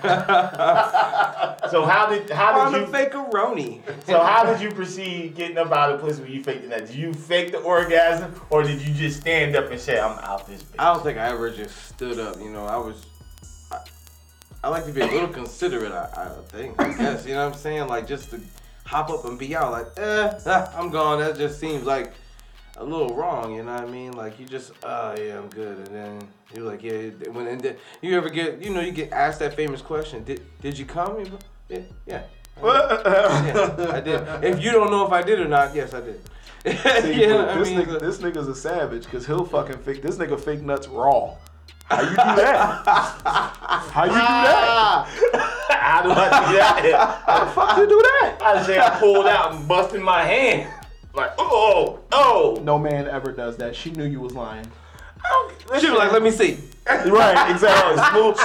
how did how did you fake-a-roni. So how did you proceed getting up out of the pussy when you faked the nut? Did you fake the orgasm or did you just stand up and say, I'm out this bitch? I don't think I ever just stood up, you know, I was I, I like to be a little considerate, I, I think, I guess, you know what I'm saying? Like just to hop up and be out like, eh, ah, I'm gone. That just seems like a little wrong, you know what I mean? Like you just, oh yeah, I'm good, and then you're like, yeah. When and then you ever get, you know, you get asked that famous question, did did you come? You, yeah, yeah. Yeah, I did. If you don't know if I did or not, yes, I did. See, yeah, this, I mean, nigga, this nigga's a savage because he'll fucking fake. This nigga fake nuts raw. How you do that? How you do that? How do I do that? How the fuck you do that? I say I pulled out and busted my hand. Like, oh, oh. No man ever does that. She knew you was lying. She was like, let me see. Right, exactly.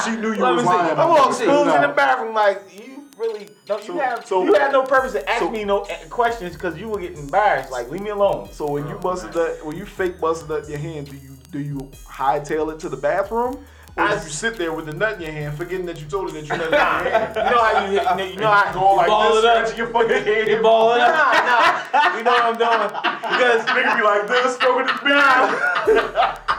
She knew you let was lying. I'm on schools no. in the bathroom like, you really, don't so, you have, so, you had no purpose to ask so, me no questions because you would get embarrassed. Like, leave me alone. So when oh, you busted man. up, when you fake busted up your hand, do you do you hightail it to the bathroom? Or I, you sit there with the nut in your hand, forgetting that you told her that you nut in your hand. You know how you, you know, you know how I go like ball this, stretching your fucking hand. You ball it nah, up. Nah, you know what I'm doing? Because nigga be like this, smoking this bitch.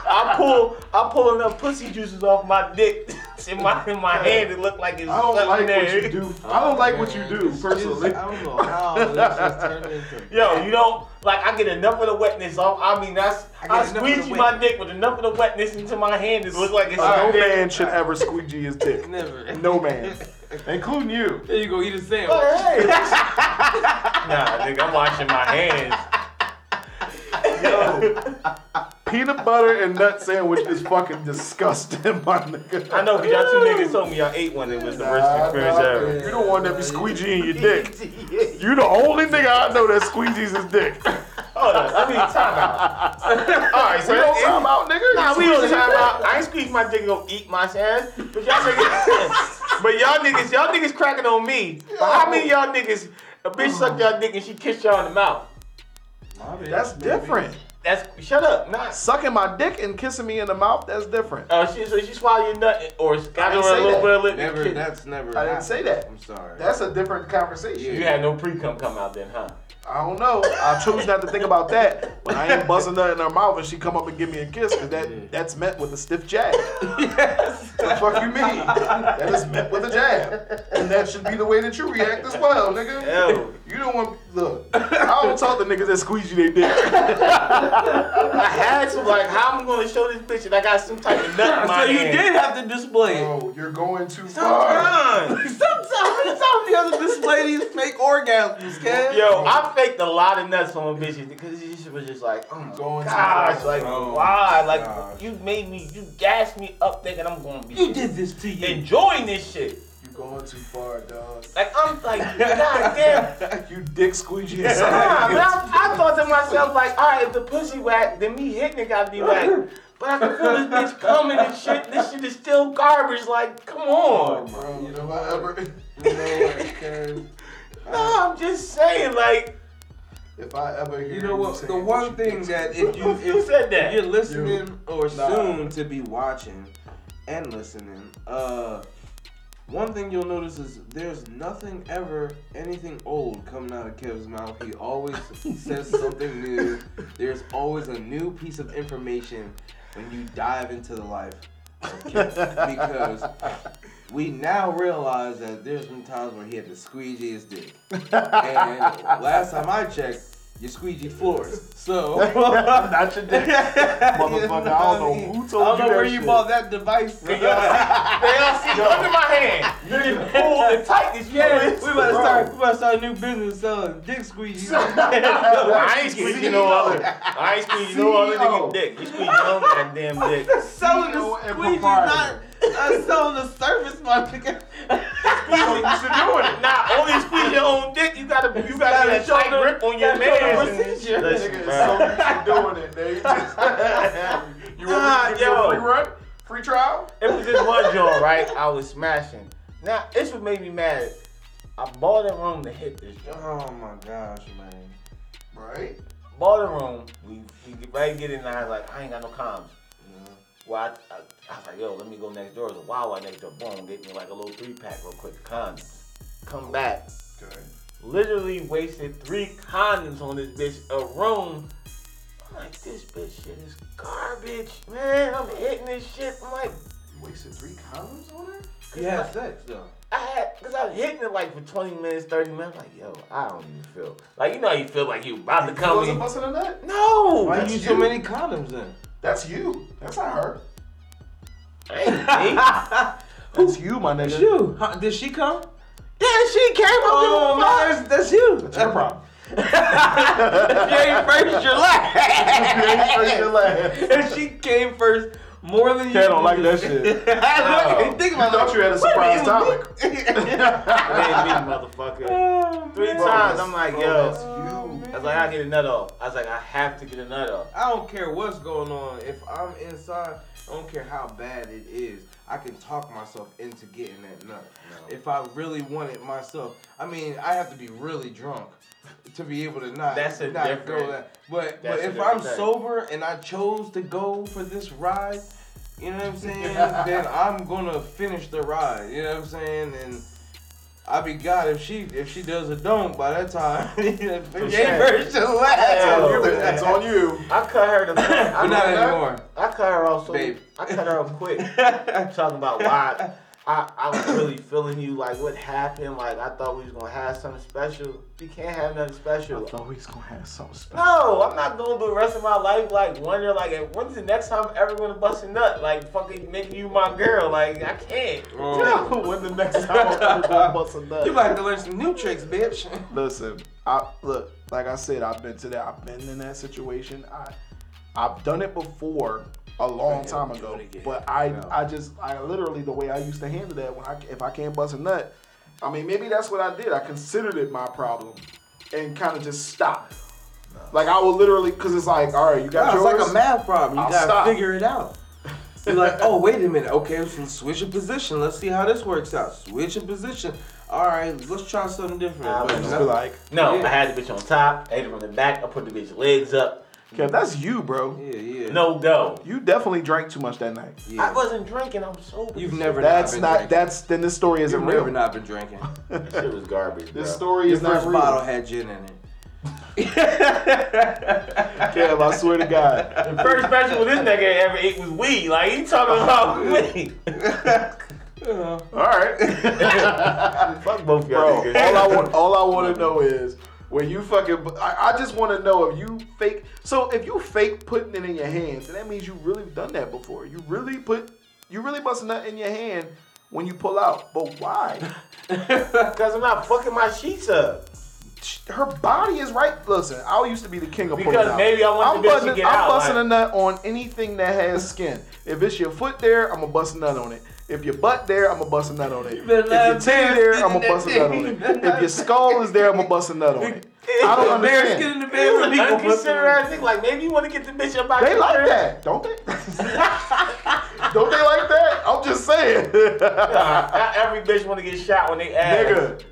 I pull, I'm pulling up pussy juices off my dick in my in my hand. It look like it's I don't like there. What you do. I don't oh, like man. What you do personally. Just, I don't know how this just turned into. Yo, you don't. Like, I get enough of the wetness off. I mean, that's, I, I squeegee my dick with enough of the wetness into my hand. It looks like it's uh, no man should ever squeegee his dick. Never. No man. Including you. There you go, eat a sandwich. Oh, hey. Nah, nigga, I'm washing my hands. Yo. Peanut butter and nut sandwich is fucking disgusting, my nigga. I know, because y'all two niggas told me y'all ate one that was the worst nah, experience nah, ever. You're the one that be squeegeeing your dick. You're the only nigga I know that squeegees his dick. Hold on, I need time out. All right, so we don't time out, nigga. Nah, we don't time out. I ain't squeeze my dick and go eat my ass, but y'all niggas, but y'all niggas, y'all niggas cracking on me. But how many y'all niggas, a bitch sucked y'all dick and she kissed y'all in the mouth? That's different. That's shut up. Not sucking my dick and kissing me in the mouth. That's different. Oh, uh, she so she swallowed your nut or got her a little bit of lip. Never. That's never. I didn't say that. I'm sorry. That's a different conversation. Yeah. You had no pre-cum come out then, huh? I don't know. I choose not to think about that. But I ain't busting nut in her mouth and she come up and give me a kiss because that yeah. that's meant with a stiff jab. Yes. What the fuck you mean? That is meant with a jab, and that should be the way that you react as well, nigga. Ew. You don't want look. I don't talk to niggas that squeegee their dick. I had to like, how I'm gonna show this bitch that I got some type of nut in my hand. So you did have to display it. Oh, you're going too far. Sometimes, sometimes you have to display these fake orgasms, Kev. Yo, I faked a lot of nuts on bitches because she was just like, oh my going gosh, to like oh, why, like gosh. You made me, you gassed me up thinking I'm gonna be. You shit. Did this to you. Enjoying this shit. Going too far, dog. Like I'm like, god damn. You dick squeegee. Nah, I, I thought to myself like, all right, if the pussy whack, then me hitting it gotta be whack. But I can feel this bitch coming and shit. This shit is still garbage. Like, come on. Oh, bro, you know I ever? No, no, I'm just saying like. If I ever hear you know what, the one thing that if you if, you said that if you're listening you, or nah. soon to be watching and listening, uh. One thing you'll notice is there's nothing ever, anything old coming out of Kev's mouth. He always says something new. There's always a new piece of information when you dive into the life of Kev. Because we now realize that there's been times where he had to squeegee his dick. And last time I checked, your squeegee floors. So not your dick. Motherfucker, I don't know who told you that shit. I don't know where you bought that device from. They all see under my hand. You didn't pull the tightness. Yeah, we about to start we about to start a new business selling dick squeegees. I ain't squeegee no other. I ain't squeegee no other nigga dick. You squeegee no that damn dick. Selling the squeegee not I'm selling the service, my nigga. You should do it. Nah, only squeeze your own dick. You gotta, you gotta get a tight grip on your man. Procedure. Nigga, so you doing it, nigga. You want to free run, free trial? It was just one joint, right? I was smashing. Now, this what made me mad. I bought a room to hit this joint. Oh my gosh, man. Right? Bought a room. We, we, we get in and I was like, I ain't got no comms. Yeah. Well, I, I I was like, yo, let me go next door. There's a Wawa next door. Boom, get me like a little three pack real quick. Condoms. Come back. Okay. Literally wasted three condoms on this bitch alone. I'm like, this bitch shit is garbage, man. I'm hitting this shit. I'm like, you wasted three condoms on her? Yeah, I, sex though. I had, cause I was hitting it like for twenty minutes, thirty minutes. I'm like, yo, I don't even feel like, you know, how you feel like you about you to come. Wasn't busting a nut? No. Why you use so many condoms then? That's you. That's not her. That's you, my nigga. That's you. Huh, did she come? Yeah, she came. Oh, man, that's, that's you. That's her problem. If you ain't first, you're last. If she came first, more than Cat you. Cat don't like that shit. I um, think about you thought like, you had a surprise topic. It ain't me, motherfucker. Oh, Three bro, times, I'm like, bro, yo. That's you. Man. I was like, I get a nut off. I was like, I have to get a nut off. I don't care what's going on. If I'm inside, I don't care how bad it is. I can talk myself into getting that nut. No. If I really want it myself, I mean, I have to be really drunk to be able to not. That's a not different. Go that. But but if I'm thing. sober and I chose to go for this ride, you know what I'm saying? Then I'm gonna finish the ride. You know what I'm saying? And I be God if she if she does or don't by that time. That's on you. I cut her to I'm not anymore. I cut her off so Babe. I cut her off quick. I'm talking about why I, I was really feeling you, like what happened, like I thought we was gonna have something special. You can't have nothing special. I thought we was gonna have something special. No, I'm not gonna do the rest of my life like wonder like when's the next time I'm ever gonna bust a nut, like fucking making you my girl, like I can't. Oh. No, when the next time I'm ever gonna bust a nut. You might have to learn some new tricks, bitch. Listen, I look, like I said, I've been to that, I've been in that situation. I I've done it before. A long time ago, but I, no. I just, I literally, the way I used to handle that, when I, if I can't bust a nut, I mean, maybe that's what I did. I considered it my problem and kind of just stopped. No. Like, I will literally, because it's like, all right, you got no, yours. It's like a math problem. You got to figure it out. You're like, oh, wait a minute. Okay, let's switch a position. Let's see how this works out. Switch a position. All right, let's try something different. I was just like, no, yeah. I had the bitch on top, I ate it from the back, I put the bitch legs up. Kev, that's you, bro. Yeah, yeah. No go. You definitely drank too much that night. Yeah. I wasn't drinking. I'm sober. You've never. That's not. Been not that's then. This story isn't You've real. You've never not been drinking. That shit was garbage. This bro. story Your is first not real. Bottle had gin in it. Kev, I swear to God, the first vegetable this nigga ever ate was weed. Like he talking about weed. All right. Fuck both y'all. Bro, all I want, all I want to know is. Where you fucking, I, I just want to know if you fake, so if you fake putting it in your hands, then that means you really done that before. You really put, you really bust a nut in your hand when you pull out, but why? Because I'm not fucking my sheets up. Her body is right, listen, I used to be the king of pulling because out. Because maybe I want I'm the bitch busting, to get I'm out. I'm busting like... a nut on anything that has skin. If it's your foot there, I'm going to bust a nut on it. If your butt there, I'm going to bust a nut on it. If your tail there, I'm going to bust a nut on it. If your skull is there, I'm going to bust a nut on it. I don't understand. Skin in the bed was an unconsidered ass thing. Like, maybe you want to get the bitch up out of here. They like that, don't they? Don't they like that? I'm just saying. Nah, not every bitch want to get shot when they ass. Nigga.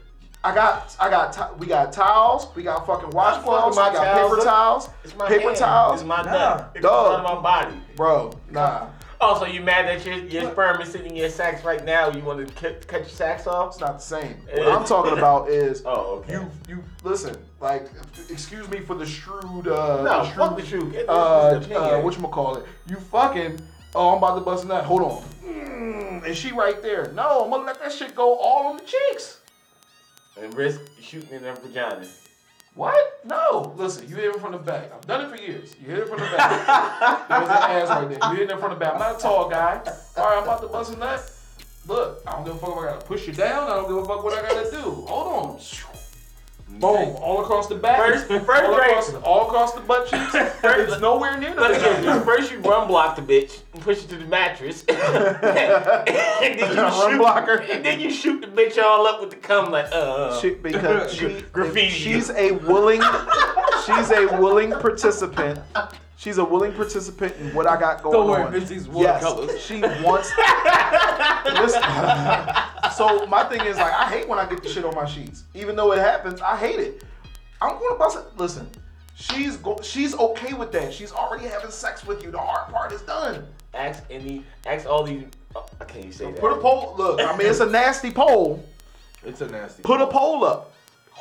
I got, I got, t- we got towels, we got fucking washcloths, we got towels. paper towels, it's my paper hand. towels. It's my nut. It's part of my body. Bro, nah. Oh, so you mad that your, your sperm is sitting in your sacs right now? You want to cut, cut your sacs off? It's not the same. What I'm talking about is, oh, okay. you, you, listen, like, excuse me for the shrewd, uh, no, the shrewd, fuck the shrewd, uh, uh, whatchamacallit, you fucking, oh, I'm about to bust a nut, hold on. Mm, and she right there. No, I'm gonna let that shit go all on the cheeks. And risk shooting in their vagina. What? No. Listen, you hit it from the back. I've done it for years. You hit it from the back. There's that ass right there. You hit it from the back. I'm not a tall guy. All right, I'm about to bust a nut. Look, I don't give a fuck if I got to push you down. I don't give a fuck what I got to do. Hold on. Boom. All across the back. First, first all, across the, all across the butt cheeks. It's nowhere near the First you run block the bitch and push it to the mattress. And then you run shoot, block her. And then you shoot the bitch all up with the cum like uh she, because she, graffiti. She's a willing she's a willing participant. She's a willing participant in what I got going Don't worry, on. Bitch, these yes, colors. She wants. So my thing is like I hate when I get the shit on my sheets. Even though it happens, I hate it. I'm going to bust it. Listen, She's go she's okay with that. She's already having sex with you. The hard part is done. Ask any, ask all these. Oh, I can't say so that. Put a poll. Look, I mean, it's a nasty poll. It's a nasty. Put poll. a poll up.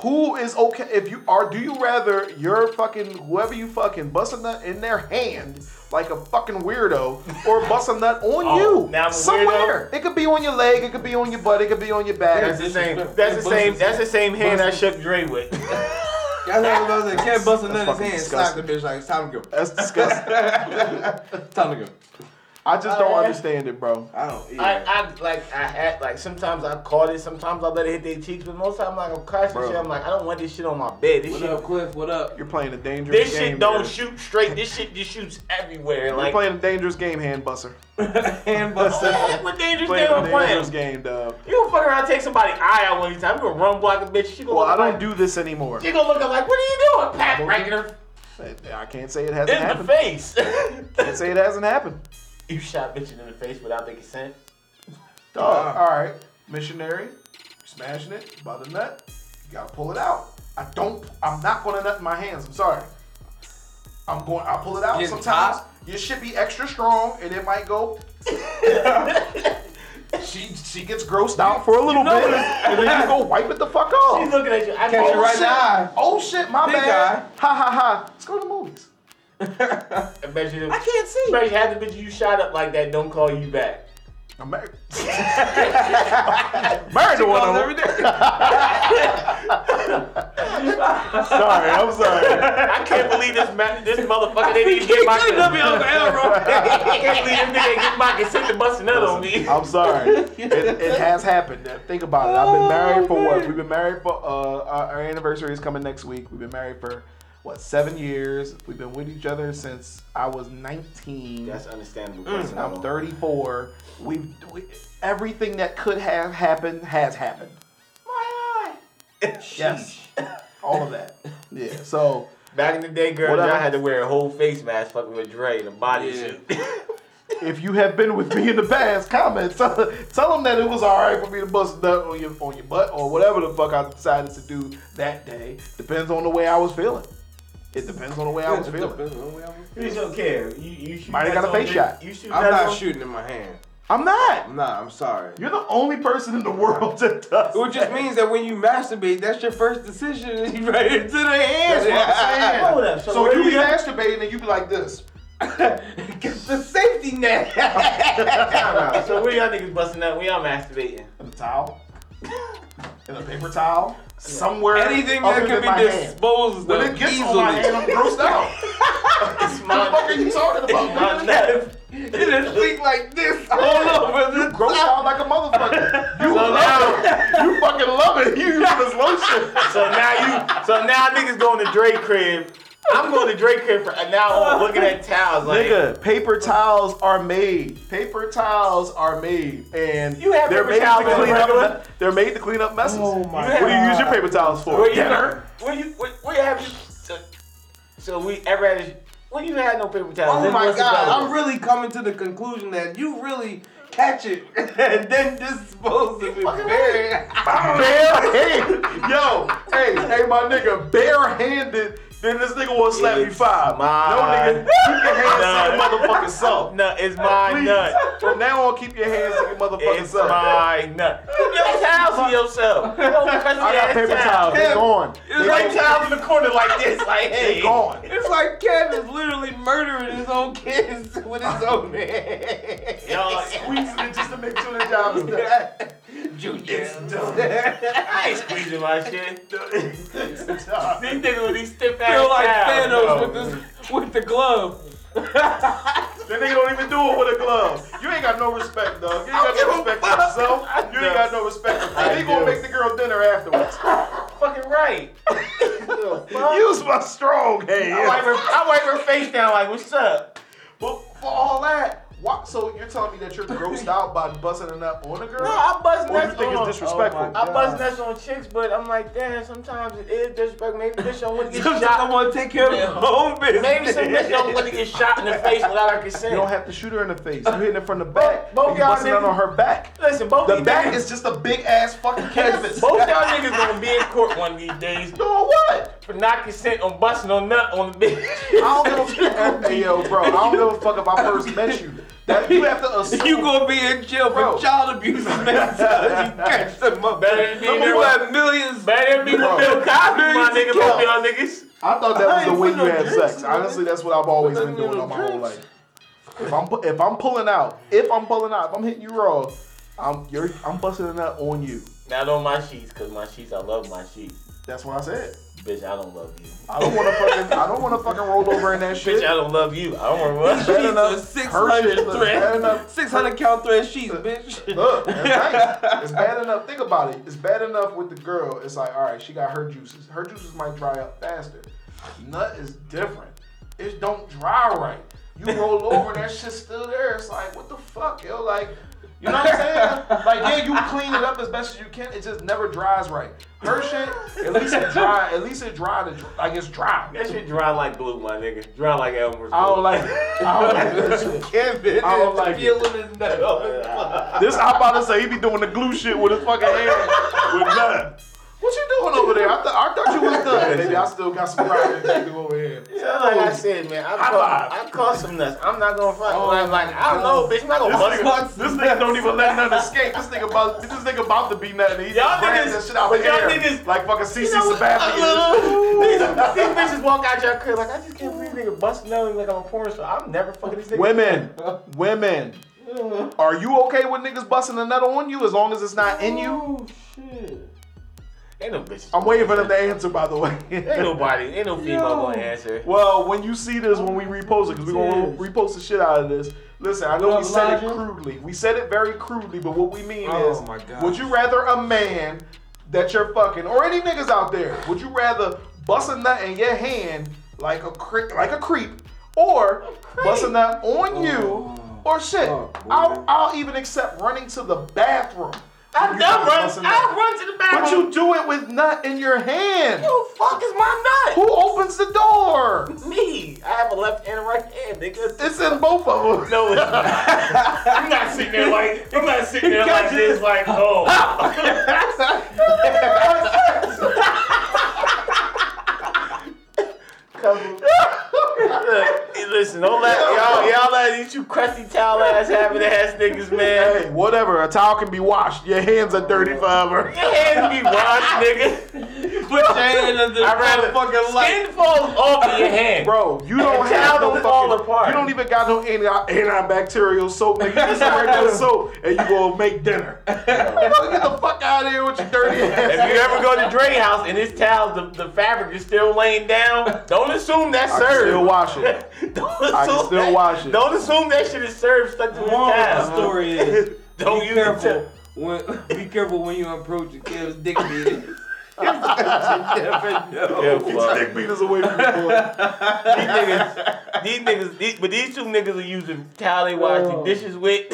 Who is okay? If you are, do you rather your fucking whoever you fucking bust a nut in their hand like a fucking weirdo, or bust a nut on oh, you now I'm somewhere? Weirdo. It could be on your leg. It could be on your butt. It could be on your back. That's the same. That's the same. That's the same hand I shook Dre with. Y'all know what I was like, can't bust a nut in his hand, slap the bitch like it's time to go. That's disgusting. Time to go. I just I don't, don't understand it, bro. I don't. Yeah. I, I like I had like sometimes I caught it, sometimes I let it hit their cheeks, but most of the time like I'm crashing shit. I'm like I don't want this shit on my bed. This what shit, up, Cliff? What up? You're playing a dangerous. This game, shit don't man. shoot straight. This shit just shoots everywhere. You're like, playing a dangerous game, hand buster. Hand buster. Oh, what dangerous playing game? I'm playing a dangerous game, dog. You gonna fuck around, take somebody's eye out one time. You gonna run block a bitch. She gonna. Well, I don't like, do this anymore. She gonna look up like, what are you doing, Pat Ranker? I can't say it hasn't in happened. In the face. Can't say it hasn't happened. You shot bitches in the face without their consent? Dog, all right. Missionary, smashing it, by the nut, you gotta pull it out. I don't, I'm not gonna nut in my hands, I'm sorry. I'm going, I'll pull it out. Sometimes your shit be extra strong and it might go. She she gets grossed out for a little you know bit, that. And then you go wipe it the fuck off. She's looking at you. I catch you right now. Oh shit, my bad. Ha ha ha. Let's go to the movies. I, bet you, I can't see. I bet you had the bitch you shot up like that don't call you back. I'm married. Married to one every day. Sorry, I'm sorry. I can't believe this ma this motherfucker didn't even get my consent. I can't believe this nigga didn't get my consent to bust another on me. I'm sorry. It, it has happened. Think about it. I've been married for what? We've been married for uh, our anniversary is coming next week. We've been married for. What, seven years? We've been with each other since I was nineteen. That's understandable. Mm. I'm thirty-four. We've we, everything that could have happened has happened. My eye. Yes, all of that. Yeah. So back in the day, girl, I had to wear a whole face mask, fucking with Dre in a bodysuit. Yeah. If you have been with me in the past, comment. Tell, tell them that it was all right for me to bust a nut on your on your butt or whatever the fuck I decided to do that day. Depends on the way I was feeling. It depends on the way I was feeling. You don't care. You, you might have got a face shot. You I'm not on? shooting in my hand. I'm not. I'm not. I'm sorry. You're the only person in the world that does. Which just means that when you masturbate, that's your first decision. You right into the hand. That's what I'm saying. So, so you be masturbating and you be like this. Get the safety net. So where y'all niggas busting up? We all masturbating. In a towel. In a paper towel. Somewhere, anything that can be disposed of easily. When it gets on my hand, I'm grossed out. What the fuck are you talking about? It is think like this. Oh no, you grossed out like a motherfucker. You love it. You fucking love it. You use this lotion. So now you, so now niggas going to Dre crib. I'm going to Dre crib for now. I'm looking at towels, like nigga. Paper towels are made. Paper towels are made, and you have they're, made towels clean up, they're made to clean up messes. Oh my what God. do you use your paper towels for? Where you, dinner? Where you? Where, where have you? So, so we ever had? When you had no paper towels? Oh my God! Available. I'm really coming to the conclusion that you really. Catch it and then dispose of it. Bare hand. Yo, hey, hey, my nigga, barehanded. Then this nigga will slap it's you five. My no nigga, keep your hands to your motherfucking self. No, it's my Please. nut. From now on, keep your hands to your motherfucking it's self. My nut. Keep your towels to yourself. Don't I got paper towels. They're gone. It's like towels in the corner like this. Like hey, they're gone. It's like Kevin's literally murdering his own kids with his own hands. Y'all squeezing it just to make sure the job is done. Junior. I ain't squeezing my shit. These niggas with these stiff ass. Feel like Thanos with this with the glove. That nigga don't even do it with a glove. You ain't got no respect, dog. You ain't got no respect for yourself. You ain't got no respect for yourself. You gonna make the girl dinner afterwards. Fucking right. Use my strong hand. I wipe her face down like, what's up? But for all that. Why, so you're telling me that you're grossed out by busting a nut on a girl? No, I bust nuts on... Or you think on, it's disrespectful? Oh I bust nuts on chicks, but I'm like, damn, sometimes it is disrespectful. Maybe this bitch don't want to get shot. I want to take care of yeah. my own business. Maybe some bitch don't want to get shot in the face without her consent. You don't have to shoot her in the face. You're hitting her from the back. Both, both you're busting nut on her back. Listen, both The back niggas. Is just a big-ass fucking canvas. Both y'all niggas going to be in court one of these days. Doing what? For not consent on busting a nut on the bitch. I don't give a fuck. Hey, yo, bro, I don't give a fuck if I first met you. That you have to assume. You gonna be in jail for bro. child abuse. Man. You catch them up. Better than me. You have millions. Better than me. Bill Cosby, my nigga. Both y'all niggas. I thought that was the way you had sex. Honestly, that's what I've always been doing all my whole life. If I'm if I'm pulling out, if I'm pulling out, if I'm hitting you raw, I'm you're I'm busting a nut on you. Not on my sheets, cause my sheets, I love my sheets. That's what I said. Bitch, I don't love you. I don't want to fucking. I don't want to fucking roll over in that shit. Bitch, I don't love you. I don't want to roll. Six hundred thread, six hundred count thread sheets, bitch. Look, that's nice. It's bad enough. Think about it. It's bad enough with the girl. It's like, all right, she got her juices. Her juices might dry up faster. Nut is different. It don't dry right. You roll over and that shit's still there. It's like, what the fuck, yo? Like, you know what I'm saying? Like, yeah, you clean it up as best as you can. It just never dries right. Her shit, at least it dry. At least it dry. To, like, it's dry. That shit dry like blue, my nigga. Dry like Elmer's. I don't like it. I don't like this shit. Kevin, I don't like it. This, I'm about to say, he be doing the glue shit with his fucking hand. With none. What you doing over there? I, th- I thought you was done. Baby, I still got some riding to do over here. Yeah, like I said, man, I caught, I caught some nuts. I'm not gonna fight. Oh, like, like, I don't know, bitch. I'm not gonna bust nuts. This nigga don't even let nothing escape. This nigga about, this nigga about to be nothing. He's y'all niggas, shit out but y'all niggas, like fucking C C you know, Sabathia. Uh, these, these bitches walk out your crib like, I just can't believe nigga busting nothing like I'm a porn star. I'm never fucking these niggas. Women, women, are you okay with niggas busting a nut on you as long as it's not in you? Oh shit. Ain't no bitch. I'm waiting for them to answer, by the way. Ain't nobody, ain't no female Yo. gonna answer. Well, when you see this, when we repost it, because we're gonna repost the shit out of this. Listen, I know Love we said Elijah. it crudely. We said it very crudely, but what we mean oh is, my God. would you rather a man that you're fucking, or any niggas out there, would you rather bust a nut in your hand like a creep, like a creep, or a creep. bust a nut on oh. you, or shit? Oh, I'll, I'll even accept running to the bathroom. I never run. I run to the bathroom. But you do it with nut in your hand. Who the fuck is my nut? Who opens the door? Me. I have a left and a right hand, nigga. It's in both of them. No, it's not. I'm not sitting there like. I'm not sitting there like this. Like, oh. Listen, don't let y'all, y'all let these you crusty towel ass having ass niggas, man. Hey, whatever. A towel can be washed. Your hands are dirty forever. Your hands be washed, nigga. Put your hand under the fucking fucking light. Skin falls off of your hand. Bro, you don't the have no fucking, apart. You don't even got no anti- antibacterial soap, nigga. You just regular soap and you gonna make dinner. Get the fuck out of here with your dirty ass. If you ever go to Dre house and his towel, the, the fabric is still laying down, don't assume that's served. Still wash it. Don't assume I can still that, wash it. Don't assume that shit is served stuck to the towel. The story is, don't be careful. When, be careful when you approach a kid's dick beaters. You never know. Get your dick beaters away from your boy. These niggas, these niggas, these, but these two niggas are using towel they wash oh. the dishes with.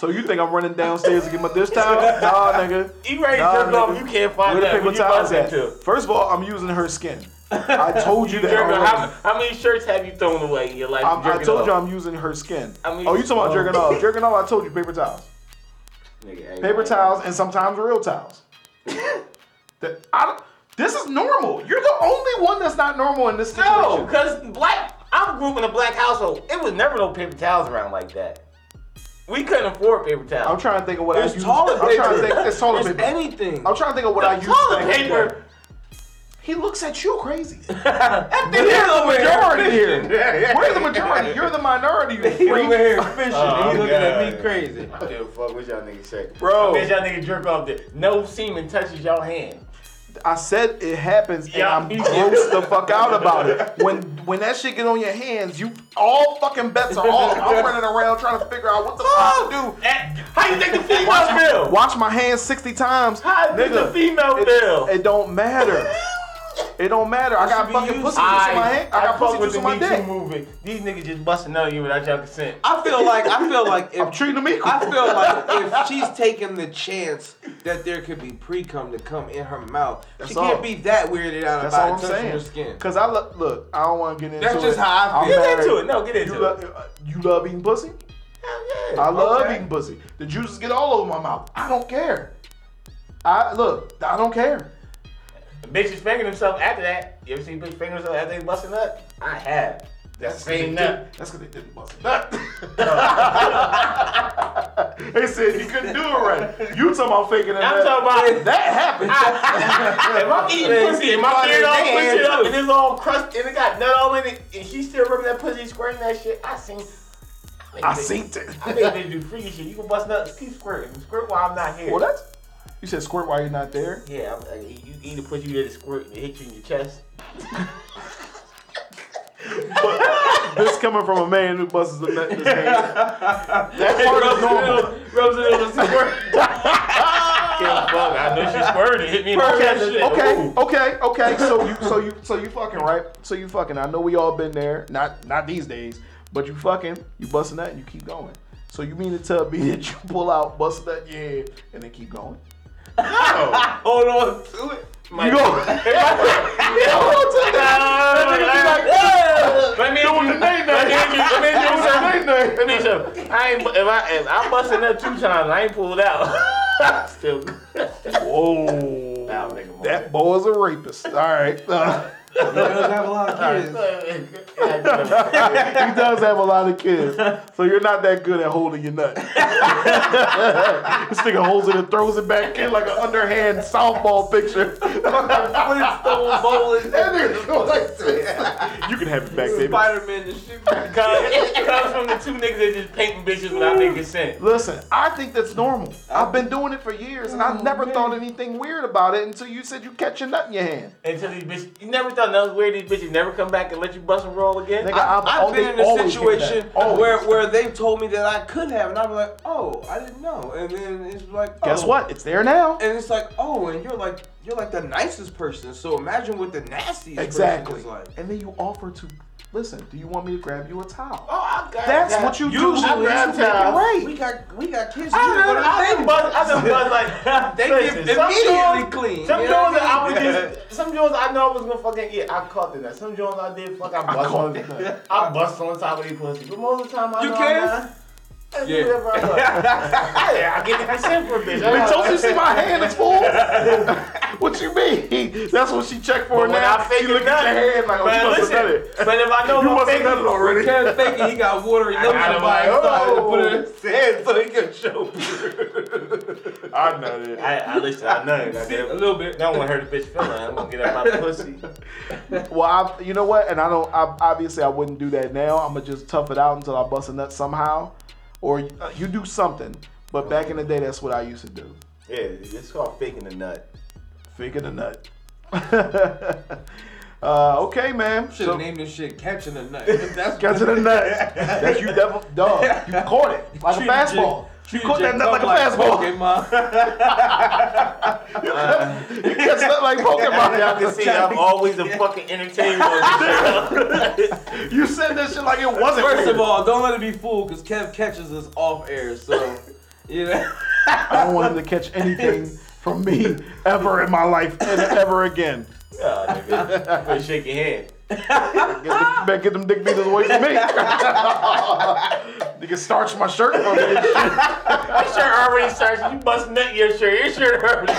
So you think I'm running downstairs to get my dish towel? Nah, nigga. You ready to nah, jerk off? You can't find Where that. Where the paper towels at? To. First of all, I'm using her skin. I told you, you that already. How, how many shirts have you thrown away in your life? I'm, I told off? you I'm using her skin. I mean, oh, you talking about oh. jerking off? Jerking off? I told you, paper towels, nigga, paper towels, and sometimes real towels. that, I, this is normal. You're the only one that's not normal in this situation. No, because black. I grew up in a black household. It was never no paper towels around like that. We couldn't afford paper towels. I'm trying to think of what There's I used. Toilet paper. I'm trying to think. It's toilet There's paper. Anything. I'm trying to think of what There's I used. Toilet paper. He looks at you crazy. That thing, you're the majority here. We're the majority. You're the minority. You freak. Over here fishing. Oh, and he looking at me crazy. I don't give a fuck what y'all niggas say. Bro. I bet y'all niggas jerk off that no semen touches y'all hand. I said it happens, and yeah, I'm grossed the fuck out about it. When when that shit get on your hands, you all fucking bets are off. I'm running around trying to figure out what the fuck to do. At, how you think the female watch, feel? Watch my hands sixty times. How nigga, think the female it, feel? It don't matter. It don't matter. I got fucking pussy juice in my hand. I got pussy juice in my dick. Movement. These niggas just busting out of you without your consent. I feel like I feel like if I'm treating them equal. I feel like if she's taking the chance that there could be pre-cum to come in her mouth, that's she all. Can't be that weirded out that's about touching her skin. Cause I look, look, I don't want to get into that's it. That's just how I feel. Get into it. No, get into you it. Lo- you love eating pussy? Hell yeah. I love okay. eating pussy. The juices get all over my mouth. I don't care. I look, I don't care. Bitches fingering themselves after that. You ever seen bitches fingering themselves after they busting up? I have. That's the same nut. That's because they didn't bust a nut. They said you couldn't do it right. You talking about faking that? I'm talking about that happened. I, if I'm eating pussy and my beard all twisted up and it's all crushed and it got nut all in it and she still rubbing that pussy, squirting that shit, I seen. I seen it. I think they do freaky shit. You can bust nuts, keep squirting. Squirt while I'm not here. Well, that's. You said squirt while you're not there? Yeah, I mean, you either put you there to squirt and hit you in your chest. But this coming from a man who busts the nut in his hand. That part of normal. Rubs it in with a squirt. I know she squirted. Hit me in the chest. Okay, okay, okay. So you, so you, so you fucking right. So you fucking. I know we all been there. Not, not these days. But you fucking. You busting that and you keep going. So you mean to tell me that you pull out, bust that yeah, and then keep going? No. Hold on to it. My you go. Hold on to that. That nigga be like, let me do the name name. Let me do the name name. I ain't if I if I busted that two times, I ain't pulled out. Still. Whoa. That boy's a rapist. All right. Uh, he does have a lot of kids. He does have a lot of kids. So you're not that good at holding your nut. This nigga holds it and throws it back in like an underhand softball picture. You can have it back, baby. Spider-Man to shoot. It comes from the two niggas that just painting bitches without their consent. Listen, I think that's normal. I've been doing it for years and I never thought anything weird about it until you said you catch your nut in your hand. Until these bitches, you never thought that was weird. These bitches never come back and let you bust and roll again. Nigga, I've, I've been in a situation where, where they've told me that I could have, and I'm like, oh, I didn't know. And then it's like, oh. Guess what? It's there now. And it's like, oh, and you're like, you're like the nicest person. So imagine what the nastiest exactly. person is like. And then you offer to. Listen, do you want me to grab you a towel? Oh, I got That's that. What you do. I grab towels. We got, we got kids. I done, I done buzz, I done buzz like they get immediately clean. Some Jones I would just, some Jones I know I was gonna fucking eat. I caught the nut. Some Jones I did fuck. I bust on the nut. I bust on top of these pussy. But most of the time I you know can? I'm not. Yeah. Yeah, I get consent for a bitch. Bitch, don't you see my hand is full? What you mean? That's what she checked for but now. I fake she looked at your hand like, oh, man, you must listen, have done it. But if I know you must have done it already. Because thinking he got watery lips, I'm like, oh, put it in his hand so he can show. I know that. I, I listen. I know it. A little bit. That won't hurt the bitch feeling. I'm gonna get out my pussy. Well, I, you know what? And I don't. I, obviously, I wouldn't do that now. I'm gonna just tough it out until I bust a nut somehow. Or you do something, but back in the day, that's what I used to do. Yeah, it's called faking the nut. Faking the nut. uh, okay, man. Should have so, named this shit catching the nut. That's catching the nut. That's you, devil dog. You caught it like Treat a fastball. You, you caught that nut like, like a fastball. you, uh, you catch nut like Pokemon. Y'all can see I'm always a fucking entertainer. You said that shit like it wasn't. First weird. Of all, don't let it be fooled because Kev catches us off air. So, you know. I don't want him to catch anything from me ever in my life and ever again. Oh, nigga. Better shake your hand. Get the, better get them dick beaters away from me. Nigga starch my shirt for me. My shirt already starched. You busting nut in your shirt. Your shirt already.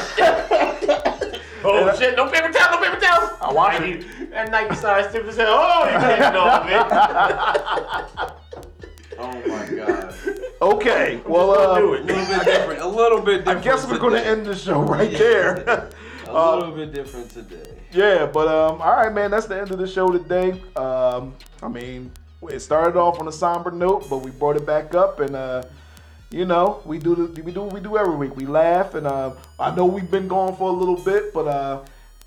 Oh and shit! I, no paper towel. No paper towel. I want you. That Nike size tip is hell. Oh, you can't know it. Oh my god. Okay. I'm well, uh, do it. A little bit different. A little bit different. I guess we're today. Gonna end the show right yeah. there. A um, little bit different today. Yeah, but um, all right, man. That's the end of the show today. Um, I mean, it started off on a somber note, but we brought it back up, and uh, you know, we do the, we do what we do every week. We laugh, and uh, I know we've been gone for a little bit, but uh,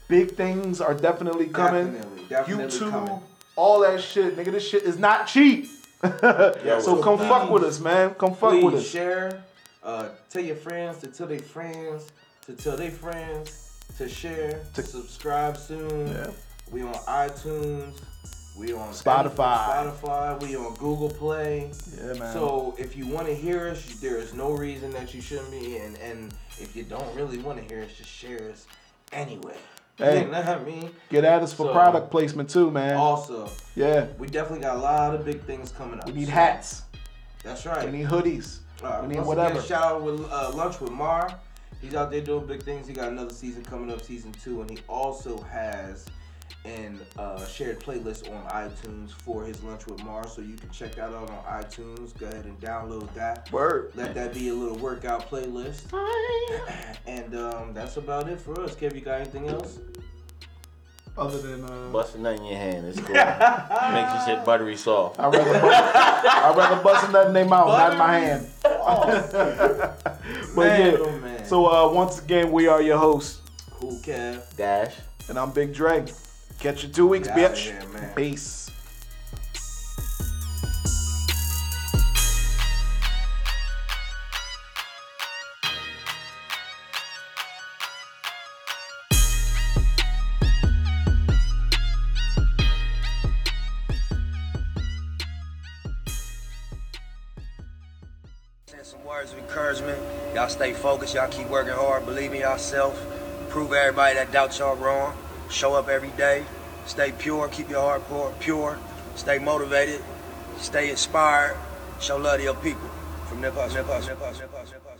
big things are definitely coming. Definitely, definitely YouTube, coming. All that shit, nigga. This shit is not cheap. Yeah, so come please, fuck with us, man. Come fuck with us. Share. Uh, tell your friends to tell their friends to tell their friends. to share, to subscribe soon. Yeah. We on iTunes. We on Spotify. Spotify. We on Google Play. Yeah, man. So if you want to hear us, there is no reason that you shouldn't be. And and if you don't really want to hear us, just share us anyway. Hey, you know what I mean? Get at us for so, product placement too, man. Also, yeah, we definitely got a lot of big things coming up. We need so. hats. That's right. We need hoodies. Uh, we need once whatever. Again, shout out with uh, Lunch with Mar. He's out there doing big things. He got another season coming up, season two, and he also has and uh, shared playlist on iTunes for his Lunch with Mars, so you can check that out on iTunes. Go ahead and download that. Word. Let that be a little workout playlist. Hi. And um, that's about it for us. Kev, you got anything else? Other than uh... bust a nut in your hand, it's cool. Makes your shit buttery soft. I'd rather bust, I'd rather bust a nut in their mouth, not in my hand. Oh. But man, yeah. Oh, man. So uh, once again, we are your hosts. Cool Kev. Dash. And I'm Big Dre. Catch you two weeks, yeah, bitch. Yeah, man. Peace. Send some words of encouragement. Y'all stay focused. Y'all keep working hard. Believe in yourself. Prove everybody that doubts y'all wrong. Show up every day, stay pure, keep your heart pure, pure, stay motivated, stay inspired, show love to your people. From Nipsey Hussle.